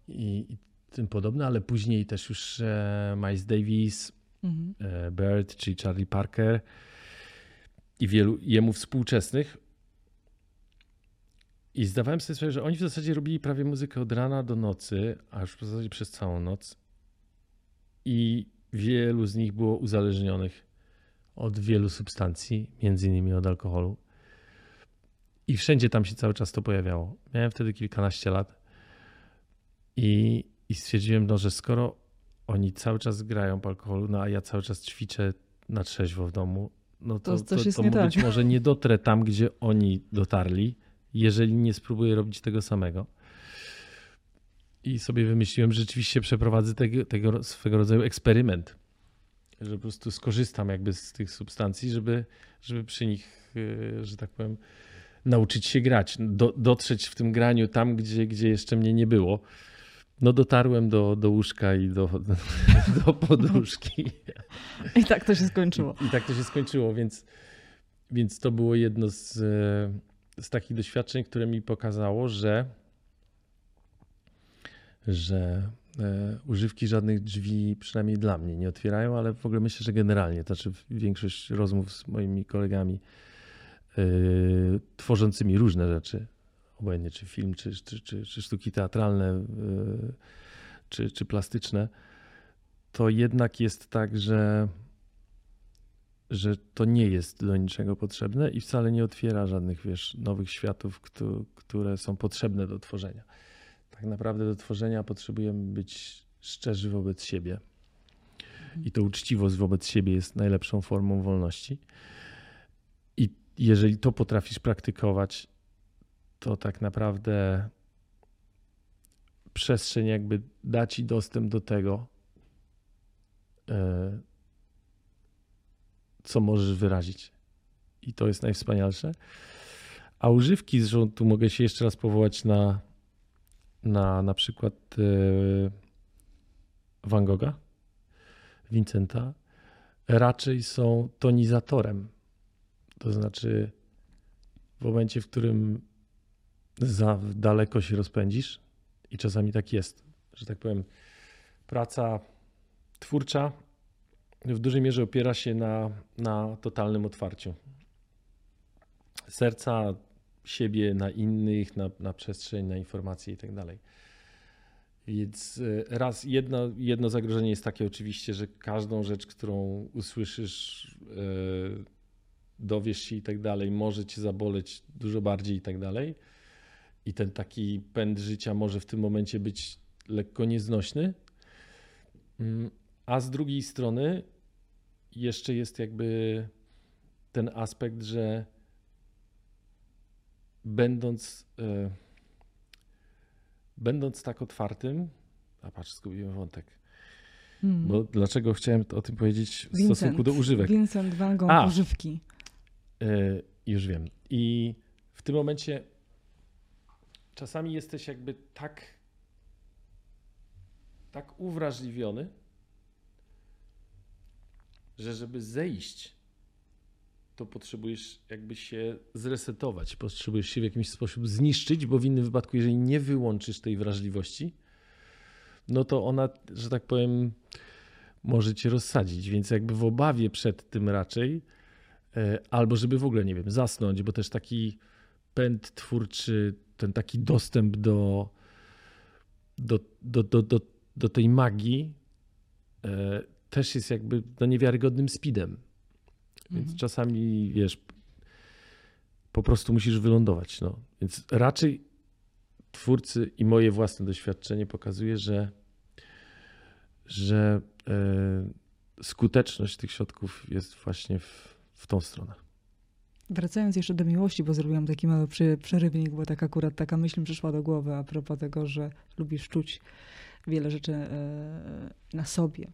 i tym podobne, ale później też już Miles Davis, Bird, czyli Charlie Parker i wielu jemu współczesnych. I zdawałem sobie sprawę, że oni w zasadzie robili prawie muzykę od rana do nocy, a już w zasadzie przez całą noc. I wielu z nich było uzależnionych od wielu substancji, między innymi od alkoholu. I wszędzie tam się cały czas to pojawiało. Miałem wtedy kilkanaście lat i stwierdziłem, no, że skoro oni cały czas grają po alkoholu, no a ja cały czas ćwiczę na trzeźwo w domu, no to być może nie dotrę tam, gdzie oni dotarli, jeżeli nie spróbuję robić tego samego. I sobie wymyśliłem, że rzeczywiście przeprowadzę tego swego rodzaju eksperyment że po prostu skorzystam jakby z tych substancji, żeby przy nich, że tak powiem, nauczyć się grać, dotrzeć w tym graniu tam, gdzie jeszcze mnie nie było. No dotarłem do łóżka i do poduszki. I tak to się skończyło. I tak to się skończyło, więc to było jedno z takich doświadczeń, które mi pokazało, że używki żadnych drzwi, przynajmniej dla mnie, nie otwierają, ale w ogóle myślę, że generalnie, to znaczy większość rozmów z moimi kolegami tworzącymi różne rzeczy, obojętnie czy film, czy sztuki teatralne, czy plastyczne, to jednak jest tak, że to nie jest do niczego potrzebne i wcale nie otwiera żadnych, wiesz, nowych światów, które są potrzebne do tworzenia. Tak naprawdę do tworzenia potrzebujemy być szczerzy wobec siebie i to uczciwość wobec siebie jest najlepszą formą wolności. I jeżeli to potrafisz praktykować, to tak naprawdę przestrzeń jakby da ci dostęp do tego, co możesz wyrazić. I to jest najwspanialsze. A używki, że tu mogę się jeszcze raz powołać na przykład Van Gogha, Vincenta, raczej są tonizatorem. To znaczy w momencie, w którym za daleko się rozpędzisz i czasami tak jest, że tak powiem, praca twórcza w dużej mierze opiera się na totalnym otwarciu serca, siebie, na innych, na przestrzeń, na informacje i tak dalej. Więc raz, jedno zagrożenie jest takie oczywiście, że każdą rzecz, którą usłyszysz, dowiesz się i tak dalej, może cię zaboleć dużo bardziej i tak dalej. I ten taki pęd życia może w tym momencie być lekko nieznośny. A z drugiej strony jeszcze jest jakby ten aspekt, że będąc tak otwartym, a patrz, zgubiłem wątek, bo dlaczego chciałem o tym powiedzieć w stosunku do używek. Vincent Van Gogh, używki. Już wiem. I w tym momencie czasami jesteś jakby tak uwrażliwiony, że żeby zejść, to potrzebujesz jakby się zresetować, potrzebujesz się w jakiś sposób zniszczyć, bo w innym wypadku, jeżeli nie wyłączysz tej wrażliwości, no to ona, że tak powiem, może cię rozsadzić. Więc jakby w obawie przed tym raczej, albo żeby w ogóle, nie wiem, zasnąć, bo też taki pęd twórczy, ten taki dostęp do tej magii też jest jakby niewiarygodnym speedem. Więc czasami, wiesz, po prostu musisz wylądować. No. Więc raczej twórcy i moje własne doświadczenie pokazuje, że skuteczność tych środków jest właśnie w tą stronę. Wracając jeszcze do miłości, bo zrobiłam taki mały przerywnik, bo tak akurat taka myśl mi przyszła do głowy a propos tego, że lubisz czuć wiele rzeczy na sobie.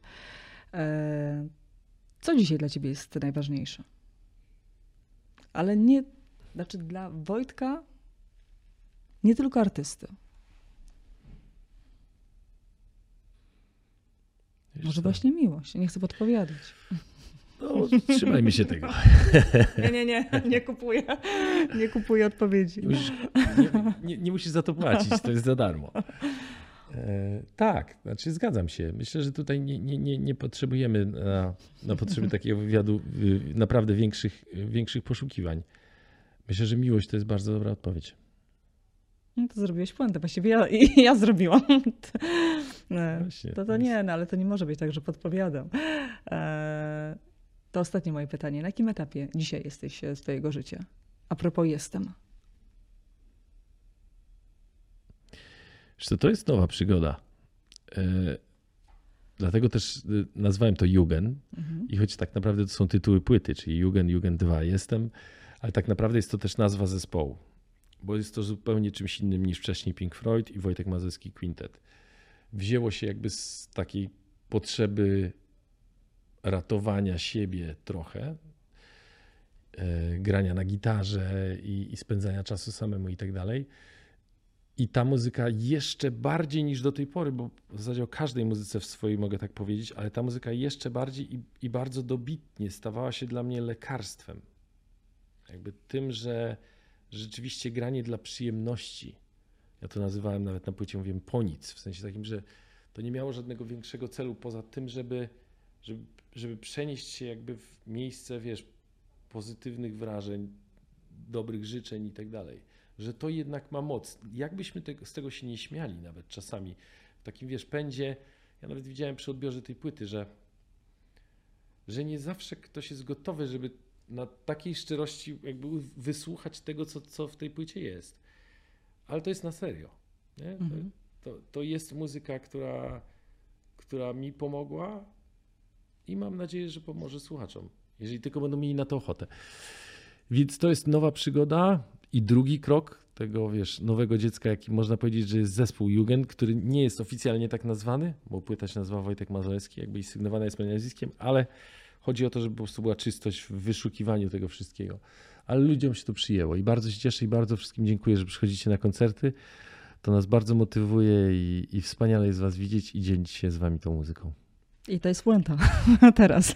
Co dzisiaj dla ciebie jest najważniejsze? Ale nie, znaczy dla Wojtka, nie tylko artysty. Wiesz, może właśnie miłość, nie chcę podpowiadać. No, trzymajmy się tego. Nie kupuję odpowiedzi. Nie musisz za to płacić, to jest za darmo. Tak, znaczy zgadzam się. Myślę, że tutaj nie potrzebujemy na potrzeby takiego wywiadu naprawdę większych poszukiwań. Myślę, że miłość to jest bardzo dobra odpowiedź. No to zrobiłeś puentę. Właściwie ja zrobiłam. Ale to nie może być tak, że podpowiadam. To ostatnie moje pytanie. Na jakim etapie dzisiaj jesteś swojego życia? A propos jestem. Wiesz co, to jest nowa przygoda. Dlatego też nazwałem to Jugend. I choć tak naprawdę to są tytuły płyty, czyli Jugend, Jungen 2, jestem, ale tak naprawdę jest to też nazwa zespołu. Bo jest to zupełnie czymś innym niż wcześniej Pink Floyd i Wojtek Mazolewski Quintet. Wzięło się jakby z takiej potrzeby ratowania siebie trochę, grania na gitarze i spędzania czasu samemu i tak dalej. I ta muzyka jeszcze bardziej niż do tej pory, bo w zasadzie o każdej muzyce w swojej mogę tak powiedzieć, ale ta muzyka jeszcze bardziej i bardzo dobitnie stawała się dla mnie lekarstwem. Jakby tym, że rzeczywiście granie dla przyjemności. Ja to nazywałem nawet na płycie, mówiłem, po nic. W sensie takim, że to nie miało żadnego większego celu poza tym, żeby przenieść się jakby w miejsce, wiesz, pozytywnych wrażeń, dobrych życzeń i tak dalej. Że to jednak ma moc. Jakbyśmy z tego się nie śmiali nawet czasami. W takim, wiesz, pędzie, ja nawet widziałem przy odbiorze tej płyty, że nie zawsze ktoś jest gotowy, żeby na takiej szczerości jakby wysłuchać tego, co w tej płycie jest. Ale to jest na serio. Nie? Mhm. To jest muzyka, która mi pomogła i mam nadzieję, że pomoże słuchaczom, jeżeli tylko będą mieli na to ochotę. Więc to jest nowa przygoda i drugi krok tego, wiesz, nowego dziecka, jaki można powiedzieć, że jest zespół Jugend, który nie jest oficjalnie tak nazwany, bo płyta się nazywa Wojtek Mazolewski, jakby i sygnowana jest moim nazwiskiem, ale chodzi o to, żeby po prostu była czystość w wyszukiwaniu tego wszystkiego. Ale ludziom się to przyjęło i bardzo się cieszę i bardzo wszystkim dziękuję, że przychodzicie na koncerty. To nas bardzo motywuje i wspaniale jest was widzieć i dzielić się z wami tą muzyką. I to jest puenta teraz.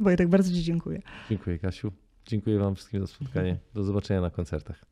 Wojtek, bardzo ci dziękuję. Dziękuję, Kasiu. Dziękuję wam wszystkim za spotkanie. Do zobaczenia na koncertach.